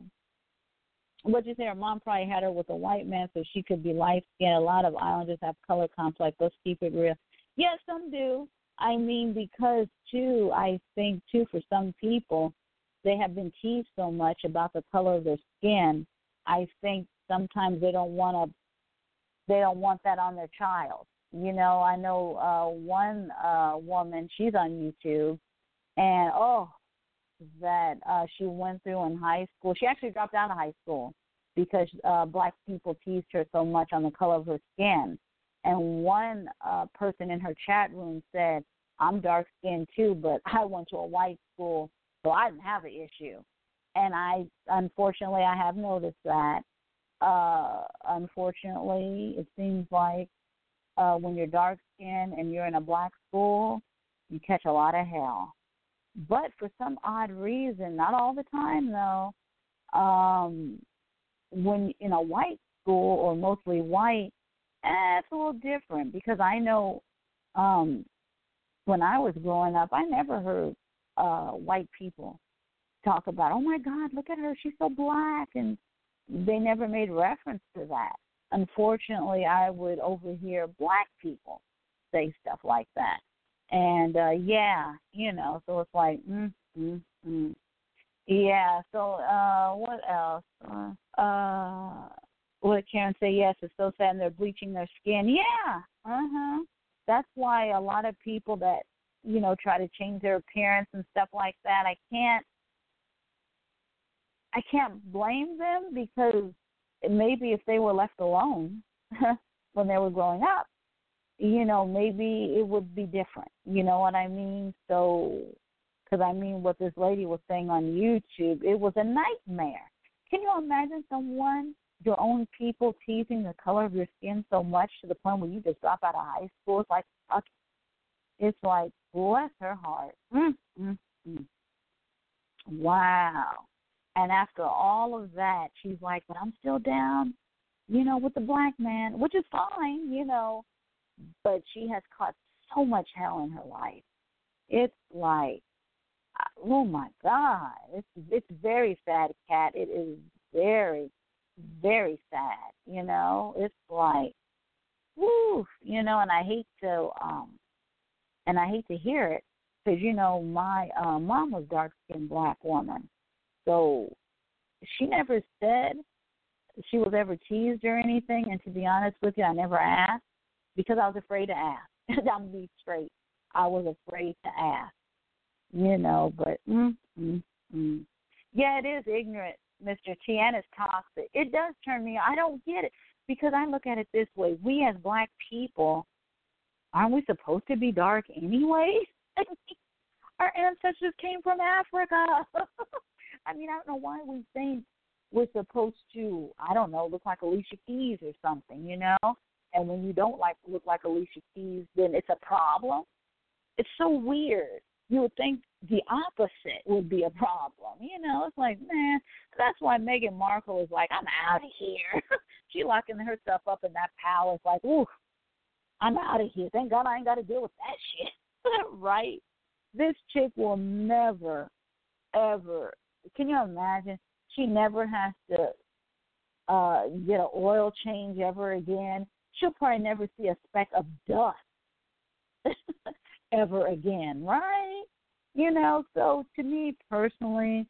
What you say? Her mom probably had her with a white man so she could be light-skinned. A lot of islanders have color complex. Let's keep it real. Yes, some do. I mean, because, too, I think, too, for some people, they have been teased so much about the color of their skin. I think sometimes they don't want that on their child. You know, I know one woman, she's on YouTube, and, she went through in high school. She actually dropped out of high school because black people teased her so much on the color of her skin. And one person in her chat room said, I'm dark-skinned too, but I went to a white school, so I didn't have an issue. And unfortunately, I have noticed that. Unfortunately, it seems like when you're dark-skinned and you're in a black school, you catch a lot of hell. But for some odd reason, not all the time though, when in a white school or mostly white, it's a little different because I know when I was growing up, I never heard white people talk about, oh, my God, look at her, she's so black, and they never made reference to that. Unfortunately, I would overhear black people say stuff like that. And, so it's like, Yeah, so what else? What did Karen say? Yes, it's so sad, and they're bleaching their skin. Yeah, That's why a lot of people that, you know, try to change their appearance and stuff like that, I can't blame them because maybe if they were left alone when they were growing up, you know, maybe it would be different. You know what I mean? So, because I mean what this lady was saying on YouTube, it was a nightmare. Can you imagine someone, your own people, teasing the color of your skin so much to the point where you just drop out of high school? It's like, okay. It's like, bless her heart. Wow. And after all of that, she's like, but I'm still down, you know, with the black man, which is fine, you know. But she has caught so much hell in her life. It's like, oh, my God. It's very sad, Kat. It is very, very sad, you know. It's like, woo, you know, and I hate to hear it because, you know, my mom was dark-skinned black woman. So she never said she was ever teased or anything. And to be honest with you, I never asked. Because I was afraid to ask. I'm going to be straight. I was afraid to ask, you know, but, Yeah, it is ignorant, Mr. T, and it's toxic. It does turn me on. I don't get it because I look at it this way. We as black people, aren't we supposed to be dark anyway? Our ancestors came from Africa. I mean, I don't know why we think we're supposed to, I don't know, look like Alicia Keys or something, you know? And when you don't look like Alicia Keys, then it's a problem. It's so weird. You would think the opposite would be a problem. You know, it's like, man, that's why Meghan Markle is like, I'm out of here. She locking herself up in that palace like, ooh, I'm out of here. Thank God I ain't got to deal with that shit. Right? This chick will never, ever, can you imagine? She never has to get an oil change ever again. She'll probably never see a speck of dust ever again, right? You know, so to me personally,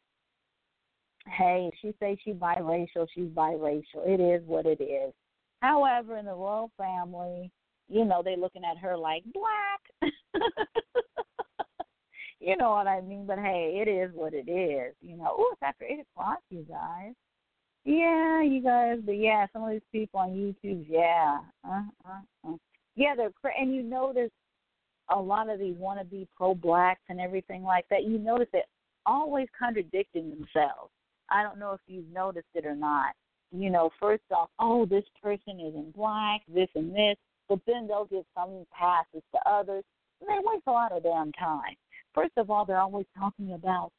hey, she says she's biracial. She's biracial. It is what it is. However, in the royal family, you know, they're looking at her like black. You know what I mean? But, hey, it is what it is. You know, oh, it's after 8 o'clock, you guys. Yeah, you guys, but yeah, some of these people on YouTube, yeah. Yeah, they're, and you notice a lot of these wannabe pro-blacks and everything like that, you notice it always contradicting themselves. I don't know if you've noticed it or not. You know, first off, oh, this person isn't black, this and this, but then they'll give some passes to others. And they waste a lot of damn time. First of all, they're always talking about,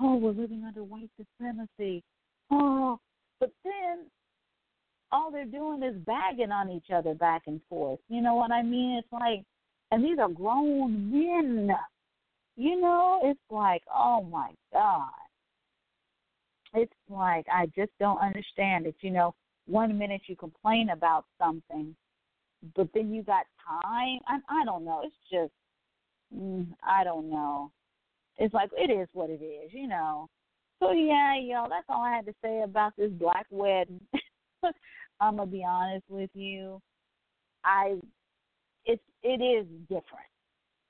oh, we're living under white supremacy. Oh, but then all they're doing is bagging on each other back and forth. You know what I mean? It's like, and these are grown men. You know, it's like, oh, my God. It's like I just don't understand it. You know, one minute you complain about something, but then you got time. I don't know. It's just, I don't know. It's like it is what it is, you know. So, yeah, y'all, that's all I had to say about this black wedding. I'm going to be honest with you. It is different.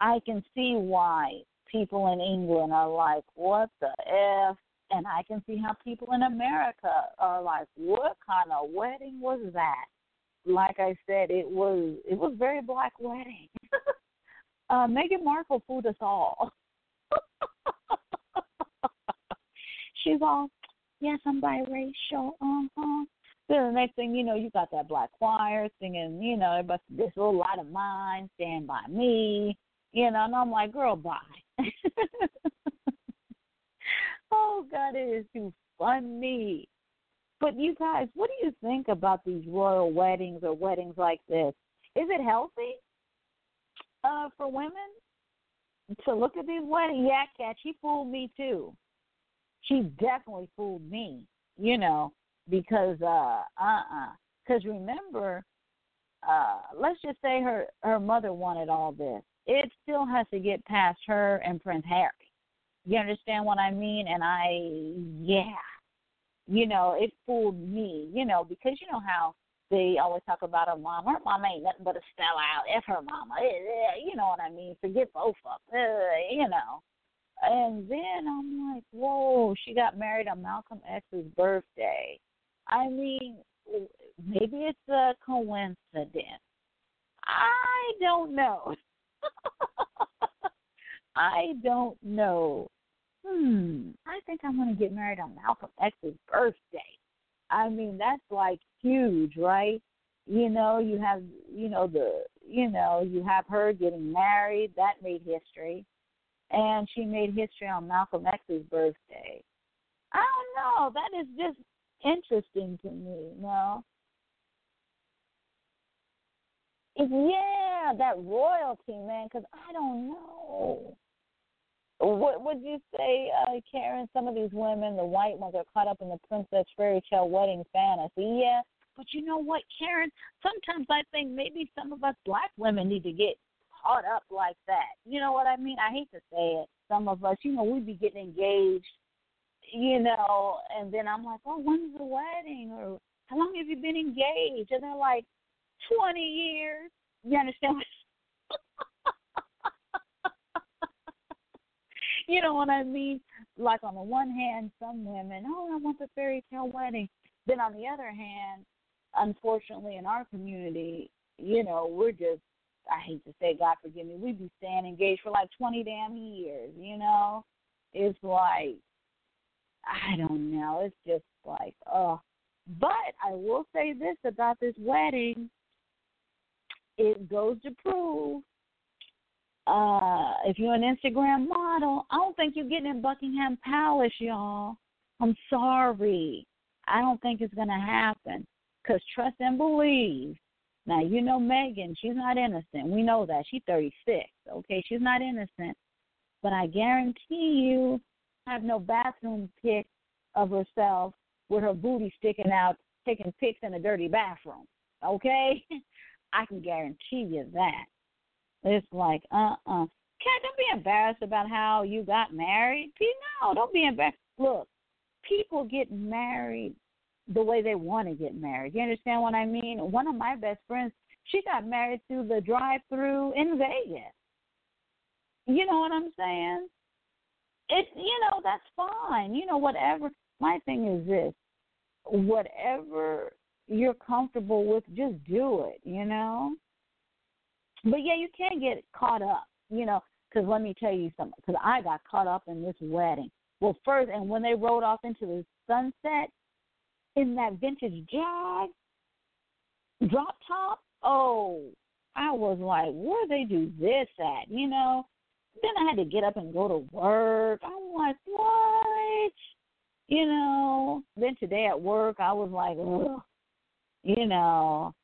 I can see why people in England are like, what the F? And I can see how people in America are like, what kind of wedding was that? Like I said, it was very black wedding. Meghan Markle fooled us all. She's all, yes, I'm biracial. Then the next thing you know, you got that black choir singing, you know, this little light of mine, Stand By Me, you know, and I'm like, girl, bye. Oh, God, it is too funny. But you guys, what do you think about these royal weddings or weddings like this? Is it healthy for women to look at these weddings? Yeah, Kat, she fooled me too. She definitely fooled me, you know, because, Because remember, let's just say her mother wanted all this. It still has to get past her and Prince Harry. You understand what I mean? And you know, it fooled me, you know, because you know how they always talk about her mama. Her mama ain't nothing but a sellout. F her mama. You know what I mean? Forget both of them, you know. And then I'm like, whoa, she got married on Malcolm X's birthday. I mean, maybe it's a coincidence. I don't know. I don't know. I think I'm going to get married on Malcolm X's birthday. I mean, that's like huge, right? You know, you have her getting married. That made history. And she made history on Malcolm X's birthday. I don't know. That is just interesting to me, no? Yeah, that royalty, man, because I don't know. What would you say, Karen? Some of these women, the white ones, are caught up in the princess fairy tale wedding fantasy. Yeah, but you know what, Karen? Sometimes I think maybe some of us black women need to get caught up like that. You know what I mean? I hate to say it. Some of us, you know, we be getting engaged, you know, and then I'm like, oh, when's the wedding? Or how long have you been engaged? And they're like, 20 years. You understand what you know what I mean? Like on the one hand, some women, oh, I want the fairy tale wedding. Then on the other hand, unfortunately in our community, you know, we're just, I hate to say, God forgive me, we be staying engaged for like 20 damn years, you know? It's like, I don't know. It's just like, oh. But I will say this about this wedding. It goes to prove. If you're an Instagram model, I don't think you're getting in Buckingham Palace, y'all. I'm sorry. I don't think it's going to happen because trust and believe. Now, you know Meghan, she's not innocent. We know that. She's 36, okay? She's not innocent. But I guarantee you I have no bathroom pic of herself with her booty sticking out, taking pics in a dirty bathroom, okay? I can guarantee you that. It's like, Kat, don't be embarrassed about how you got married. No, don't be embarrassed. Look, people get married the way they want to get married. You understand what I mean? One of my best friends, she got married through the drive-thru in Vegas. You know what I'm saying? It's, you know, that's fine. You know, whatever. My thing is this, whatever you're comfortable with, just do it, you know? But, yeah, you can get caught up you know, because let me tell you something, because I got caught up in this wedding. Well, first, and when they rode off into the sunset in that vintage Jag drop top, oh, I was like, where'd they do this at, you know? Then I had to get up and go to work. I'm like, what? You know, then today at work, I was like, ugh. You know,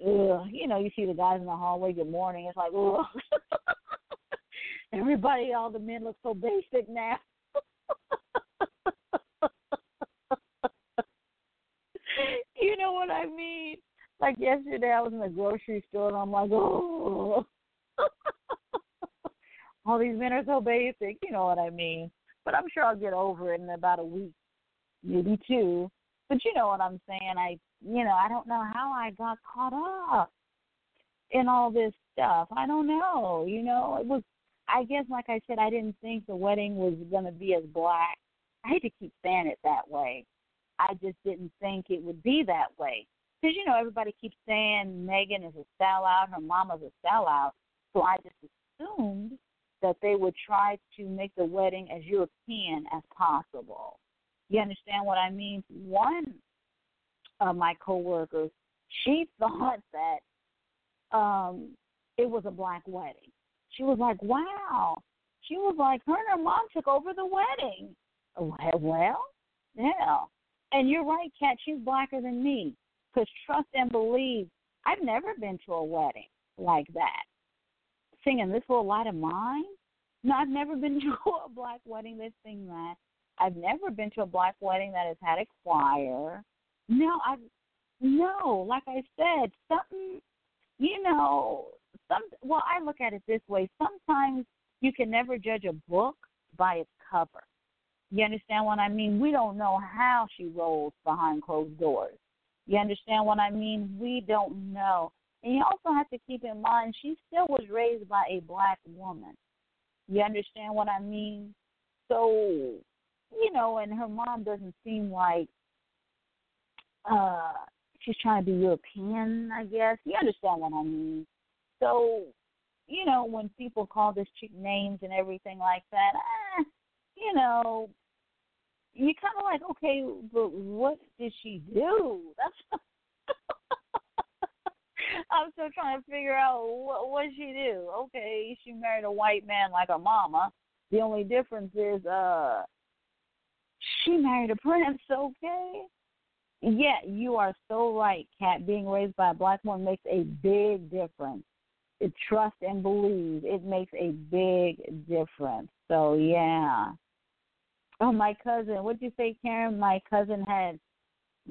you see the guys in the hallway, good morning. It's like, ugh. Everybody, all the men look so basic now. You know what I mean? Like yesterday, I was in the grocery store, and I'm like, oh. All these men are so basic, you know what I mean? But I'm sure I'll get over it in about a week, maybe two. But you know what I'm saying? I don't know how I got caught up in all this stuff. I don't know. You know, it was, I guess, like I said, I didn't think the wedding was going to be as black. I hate to keep saying it that way. I just didn't think it would be that way. Because, you know, everybody keeps saying Meghan is a sellout, her mama's a sellout. So I just assumed that they would try to make the wedding as European as possible. You understand what I mean? One of my coworkers, she thought that it was a black wedding. She was like, wow. She was like, her and her mom took over the wedding. Well, yeah. And you're right, Kat, she's blacker than me. Because trust and believe, I've never been to a wedding like that. Singing This Little Light of Mine? No, I've never been to a black wedding that sings that. I've never been to a black wedding that has had a choir. No, like I said, something, you know, well, I look at it this way. Sometimes you can never judge a book by its cover. You understand what I mean? We don't know how she rolls behind closed doors. You understand what I mean? We don't know. And you also have to keep in mind, she still was raised by a black woman. You understand what I mean? So, you know, and her mom doesn't seem like she's trying to be European, I guess. You understand what I mean? So, you know, when people call this chick names and everything like that, you know, you're kind of like, okay, but what did she do? That's I'm still trying to figure out what she do. Okay, she married a white man like her mama. The only difference is she married a prince, okay? Yeah, you are so right, Kat. Being raised by a black woman makes a big difference. Trust and believe, it makes a big difference. So, yeah. Oh, my cousin, what'd you say, Karen? My cousin had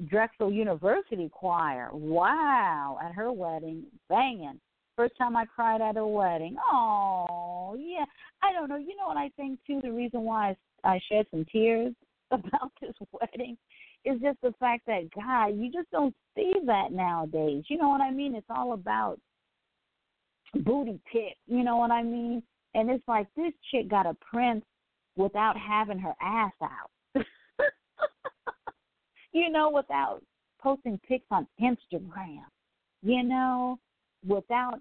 Drexel University choir. Wow, at her wedding, banging. First time I cried at a wedding. Oh, yeah. I don't know. You know what I think, too, the reason why I shed some tears about this wedding is just the fact that, God, you just don't see that nowadays. You know what I mean? It's all about booty pic. You know what I mean? And it's like this chick got a prince without having her ass out. You know, without posting pics on Instagram, you know, without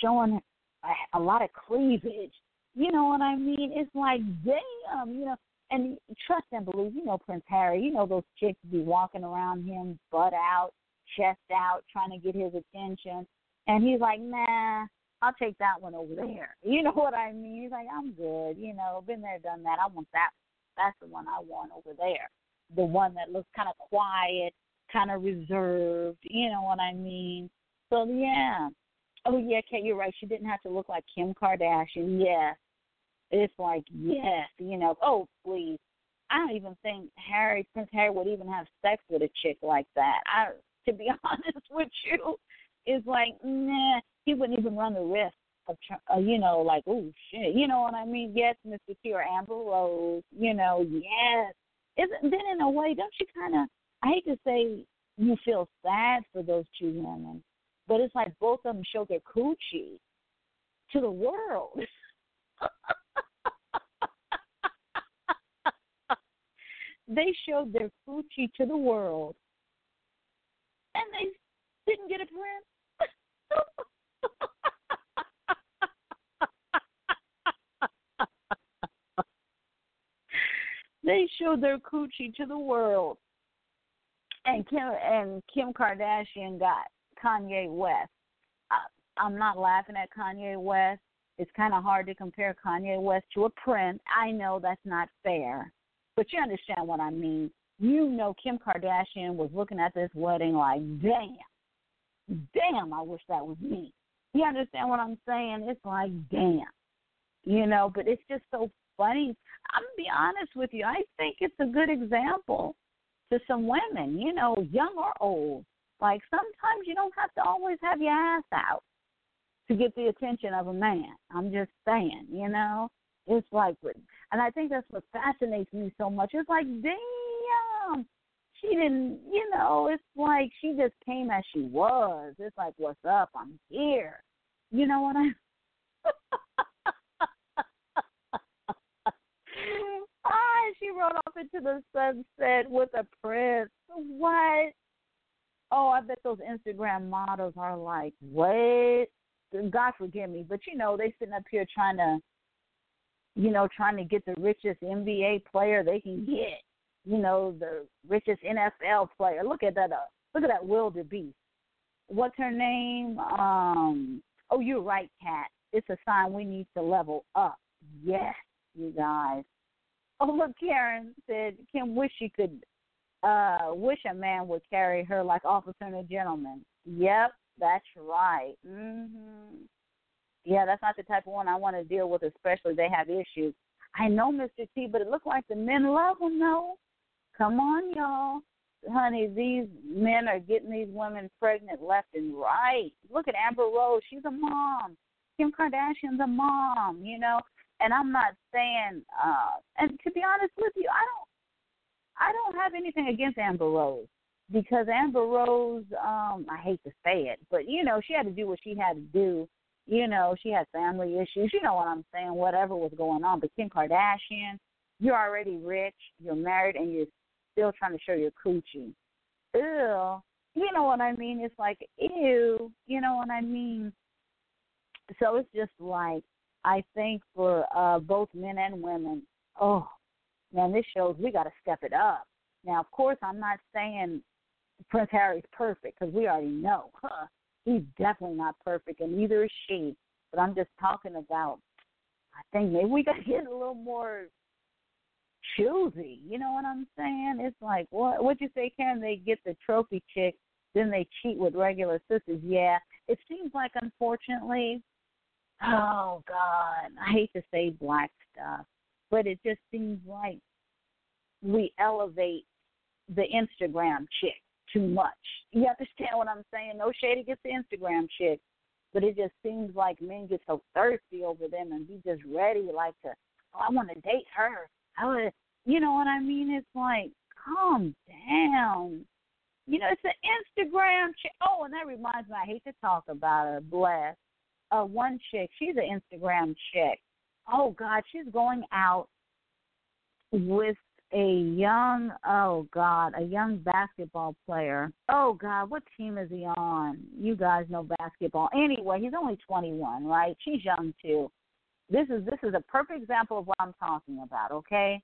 showing a lot of cleavage, you know what I mean? It's like, damn, you know, and trust and believe, you know, Prince Harry, you know, those chicks be walking around him, butt out, chest out, trying to get his attention, and he's like, nah, I'll take that one over there. You know what I mean? He's like, I'm good, you know, been there, done that, I want that. That's the one I want over there, the one that looks kind of quiet, kind of reserved, you know what I mean? So, yeah. Oh, yeah, Kate, you're right. She didn't have to look like Kim Kardashian. Yes. It's like, yes, you know. Oh, please. I don't even think Prince Harry would even have sex with a chick like that. To be honest with you, it's like, nah, he wouldn't even run the risk. You know, like, oh, shit, you know what I mean? Yes, Mr. T or Amber Rose, you know, yes. Then in a way, don't you kind of, I hate to say you feel sad for those two women, but it's like both of them show their coochie to the world. They showed their coochie to the world, and they didn't get a prince. They showed their coochie to the world. And Kim Kardashian got Kanye West. I'm not laughing at Kanye West. It's kind of hard to compare Kanye West to a prince. I know that's not fair, but you understand what I mean. You know Kim Kardashian was looking at this wedding like, damn, I wish that was me. You understand what I'm saying? It's like, damn, you know, but it's just so funny. I'm going to be honest with you. I think it's a good example to some women, you know, young or old. Like, sometimes you don't have to always have your ass out to get the attention of a man. I'm just saying, you know. It's like, and I think that's what fascinates me so much. It's like, damn, she didn't, you know, it's like she just came as she was. It's like, what's up? I'm here. You know what I'm she rode off into the sunset with a prince. What? Oh, I bet those Instagram models are like, what? God forgive me. But, you know, they sitting up here trying to get the richest NBA player they can get. You know, the richest NFL player. Look at that. Look at that wildebeest. What's her name? Oh, you're right, Kat. It's a sign we need to level up. Yes, you guys. Oh, look, Karen said Kim wish a man would carry her like Officer and a Gentleman. Yep, that's right. Mm-hmm. Yeah, that's not the type of one I want to deal with, especially they have issues. I know, Mr. T, but it looked like the men love them, though. Come on, y'all. Honey, these men are getting these women pregnant left and right. Look at Amber Rose. She's a mom. Kim Kardashian's a mom, you know. And I'm not saying, and to be honest with you, I don't have anything against Amber Rose, because Amber Rose, I hate to say it, but, you know, she had to do what she had to do. You know, she had family issues. You know what I'm saying, whatever was going on. But Kim Kardashian, you're already rich, you're married, and you're still trying to show your coochie. Ew. You know what I mean? It's like, ew. You know what I mean? So it's just like, I think for both men and women, oh, man, this shows we got to step it up. Now, of course, I'm not saying Prince Harry's perfect, because we already know. Huh? He's definitely not perfect, and neither is she. But I'm just talking about, I think maybe we got to get a little more choosy. You know what I'm saying? It's like, what'd you say, Karen? They get the trophy chick, then they cheat with regular sisters. Yeah, it seems like, unfortunately, oh, God, I hate to say black stuff, but it just seems like we elevate the Instagram chick too much. You understand what I'm saying? No shade against the Instagram chick, but it just seems like men get so thirsty over them and be just ready, like, to, oh, I want to date her. You know what I mean? It's like, calm down. You know, it's the Instagram chick. Oh, and that reminds me, I hate to talk about her, bless. One chick, she's an Instagram chick. Oh, God, she's going out with a young basketball player. Oh, God, what team is he on? You guys know basketball. Anyway, he's only 21, right? She's young, too. This is a perfect example of what I'm talking about, okay?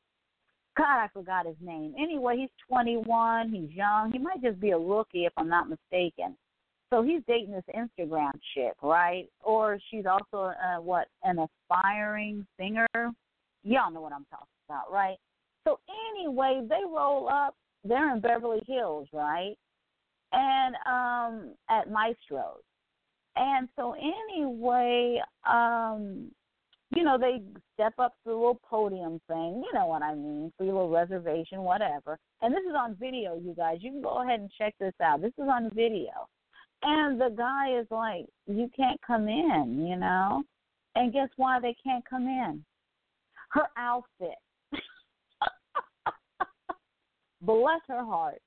God, I forgot his name. Anyway, he's 21. He's young. He might just be a rookie, if I'm not mistaken. So he's dating this Instagram chick, right? Or she's also, an aspiring singer? Y'all know what I'm talking about, right? So anyway, they roll up. They're in Beverly Hills, right? And at Maestro's. And so anyway, you know, they step up to the little podium thing. You know what I mean, for your little reservation, whatever. And this is on video, you guys. You can go ahead and check this out. This is on video. And the guy is like, you can't come in, you know? And guess why they can't come in? Her outfit. Bless her heart.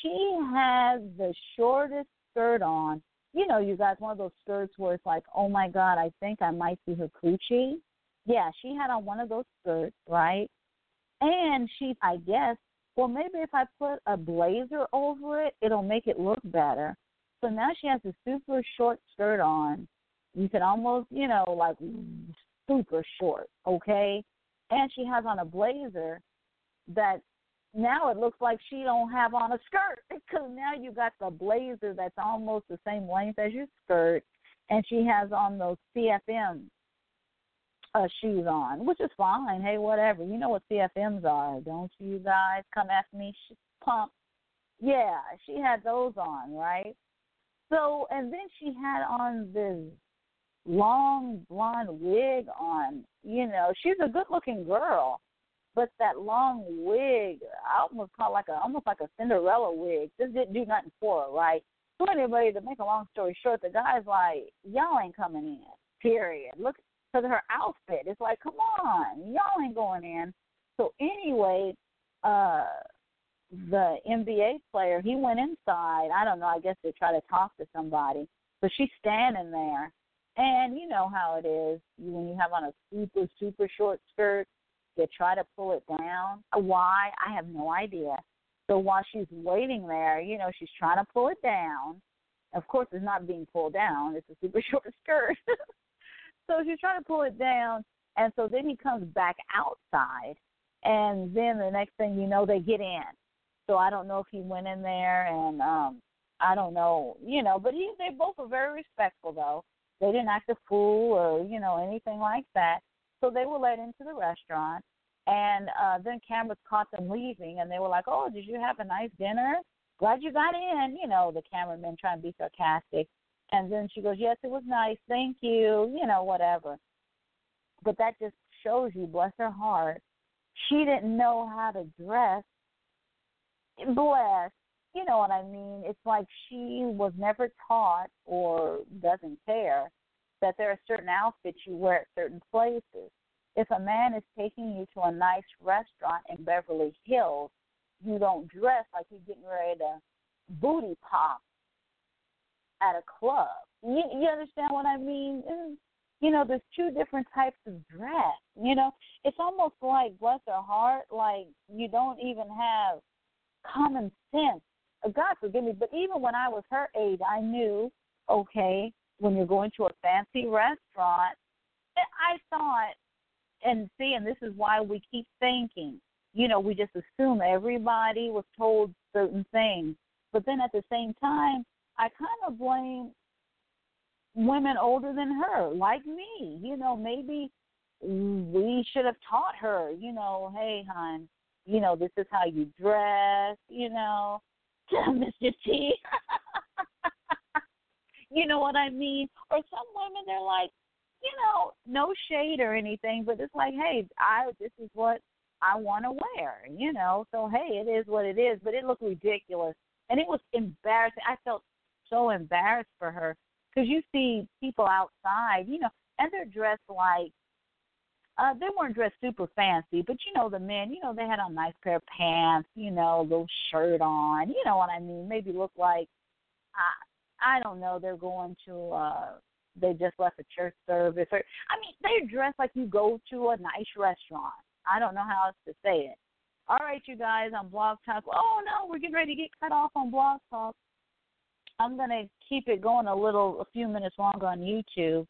She has the shortest skirt on. You know, you guys, one of those skirts where it's like, oh, my God, I think I might see her coochie. Yeah, she had on one of those skirts, right? And she, I guess, well, maybe if I put a blazer over it, it'll make it look better. So now she has a super short skirt on. You can almost, you know, like super short, okay? And she has on a blazer that now it looks like she don't have on a skirt, because now you got the blazer that's almost the same length as your skirt, and she has on those CFM shoes on, which is fine. Hey, whatever. You know what CFMs are, don't you guys? Come at me, pump. Yeah, she had those on, right? So, and then she had on this long blonde wig on. You know, she's a good-looking girl, but that long wig, I almost call it almost like a Cinderella wig. This didn't do nothing for her, right? So anyway, to make a long story short, the guy's like, y'all ain't coming in, period. Look, because her outfit, it's like, come on, y'all ain't going in. So anyway, the NBA player, he went inside, I don't know, I guess to try to talk to somebody. So she's standing there, and you know how it is when you have on a super, super short skirt, you try to pull it down. Why? I have no idea. So while she's waiting there, you know, she's trying to pull it down. Of course, it's not being pulled down. It's a super short skirt. So she's trying to pull it down, and so then he comes back outside, and then the next thing you know, they get in. So I don't know if he went in there, and I don't know, you know, but they both were very respectful, though. They didn't act a fool or, you know, anything like that. So they were led into the restaurant, and then cameras caught them leaving, and they were like, oh, did you have a nice dinner? Glad you got in. You know, the cameraman trying to be sarcastic. And then she goes, yes, it was nice. Thank you. You know, whatever. But that just shows you, bless her heart, she didn't know how to dress. Bless. You know what I mean? It's like she was never taught or doesn't care that there are certain outfits you wear at certain places. If a man is taking you to a nice restaurant in Beverly Hills, you don't dress like you're getting ready to booty pop at a club. You understand what I mean? You know, there's two different types of dress. You know, it's almost like, bless her heart, like you don't even have common sense. God forgive me, but even when I was her age, I knew, okay, when you're going to a fancy restaurant, I thought, and this is why we keep thinking, you know, we just assume everybody was told certain things. But then at the same time, I kind of blame women older than her, like me. You know, maybe we should have taught her, you know, hey, hon, you know, this is how you dress, you know, Mr. T. You know what I mean? Or some women, they're like, you know, no shade or anything, but it's like, hey, this is what I want to wear, you know. So, hey, it is what it is, but it looked ridiculous. And it was embarrassing. I felt so embarrassed for her, because you see people outside, you know, and they're dressed like, they weren't dressed super fancy, but, you know, the men, you know, they had a nice pair of pants, you know, a little shirt on, you know what I mean, maybe look like, I don't know, they're going to, they just left a church service, or, I mean, they're dressed like you go to a nice restaurant. I don't know how else to say it. All right, you guys, on Blog Talk. Oh, no, we're getting ready to get cut off on Blog Talk. I'm going to keep it going a few minutes longer on YouTube.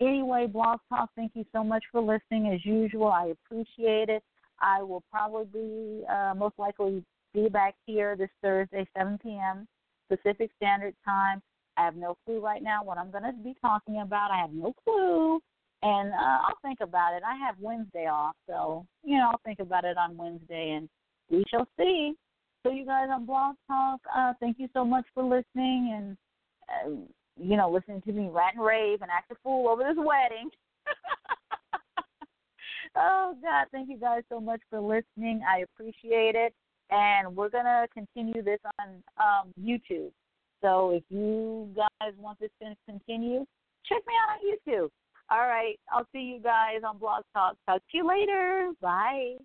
Anyway, Blog Talk, thank you so much for listening. As usual, I appreciate it. I will probably most likely be back here this Thursday, 7 p.m. Pacific Standard Time. I have no clue right now what I'm going to be talking about. I have no clue, and I'll think about it. I have Wednesday off, so, you know, I'll think about it on Wednesday, and we shall see. So you guys on Blog Talk, thank you so much for listening and, you know, listening to me rat and rave and act a fool over this wedding. Oh, God, thank you guys so much for listening. I appreciate it. And we're going to continue this on YouTube. So if you guys want this to continue, check me out on YouTube. All right, I'll see you guys on Blog Talk. Talk to you later. Bye.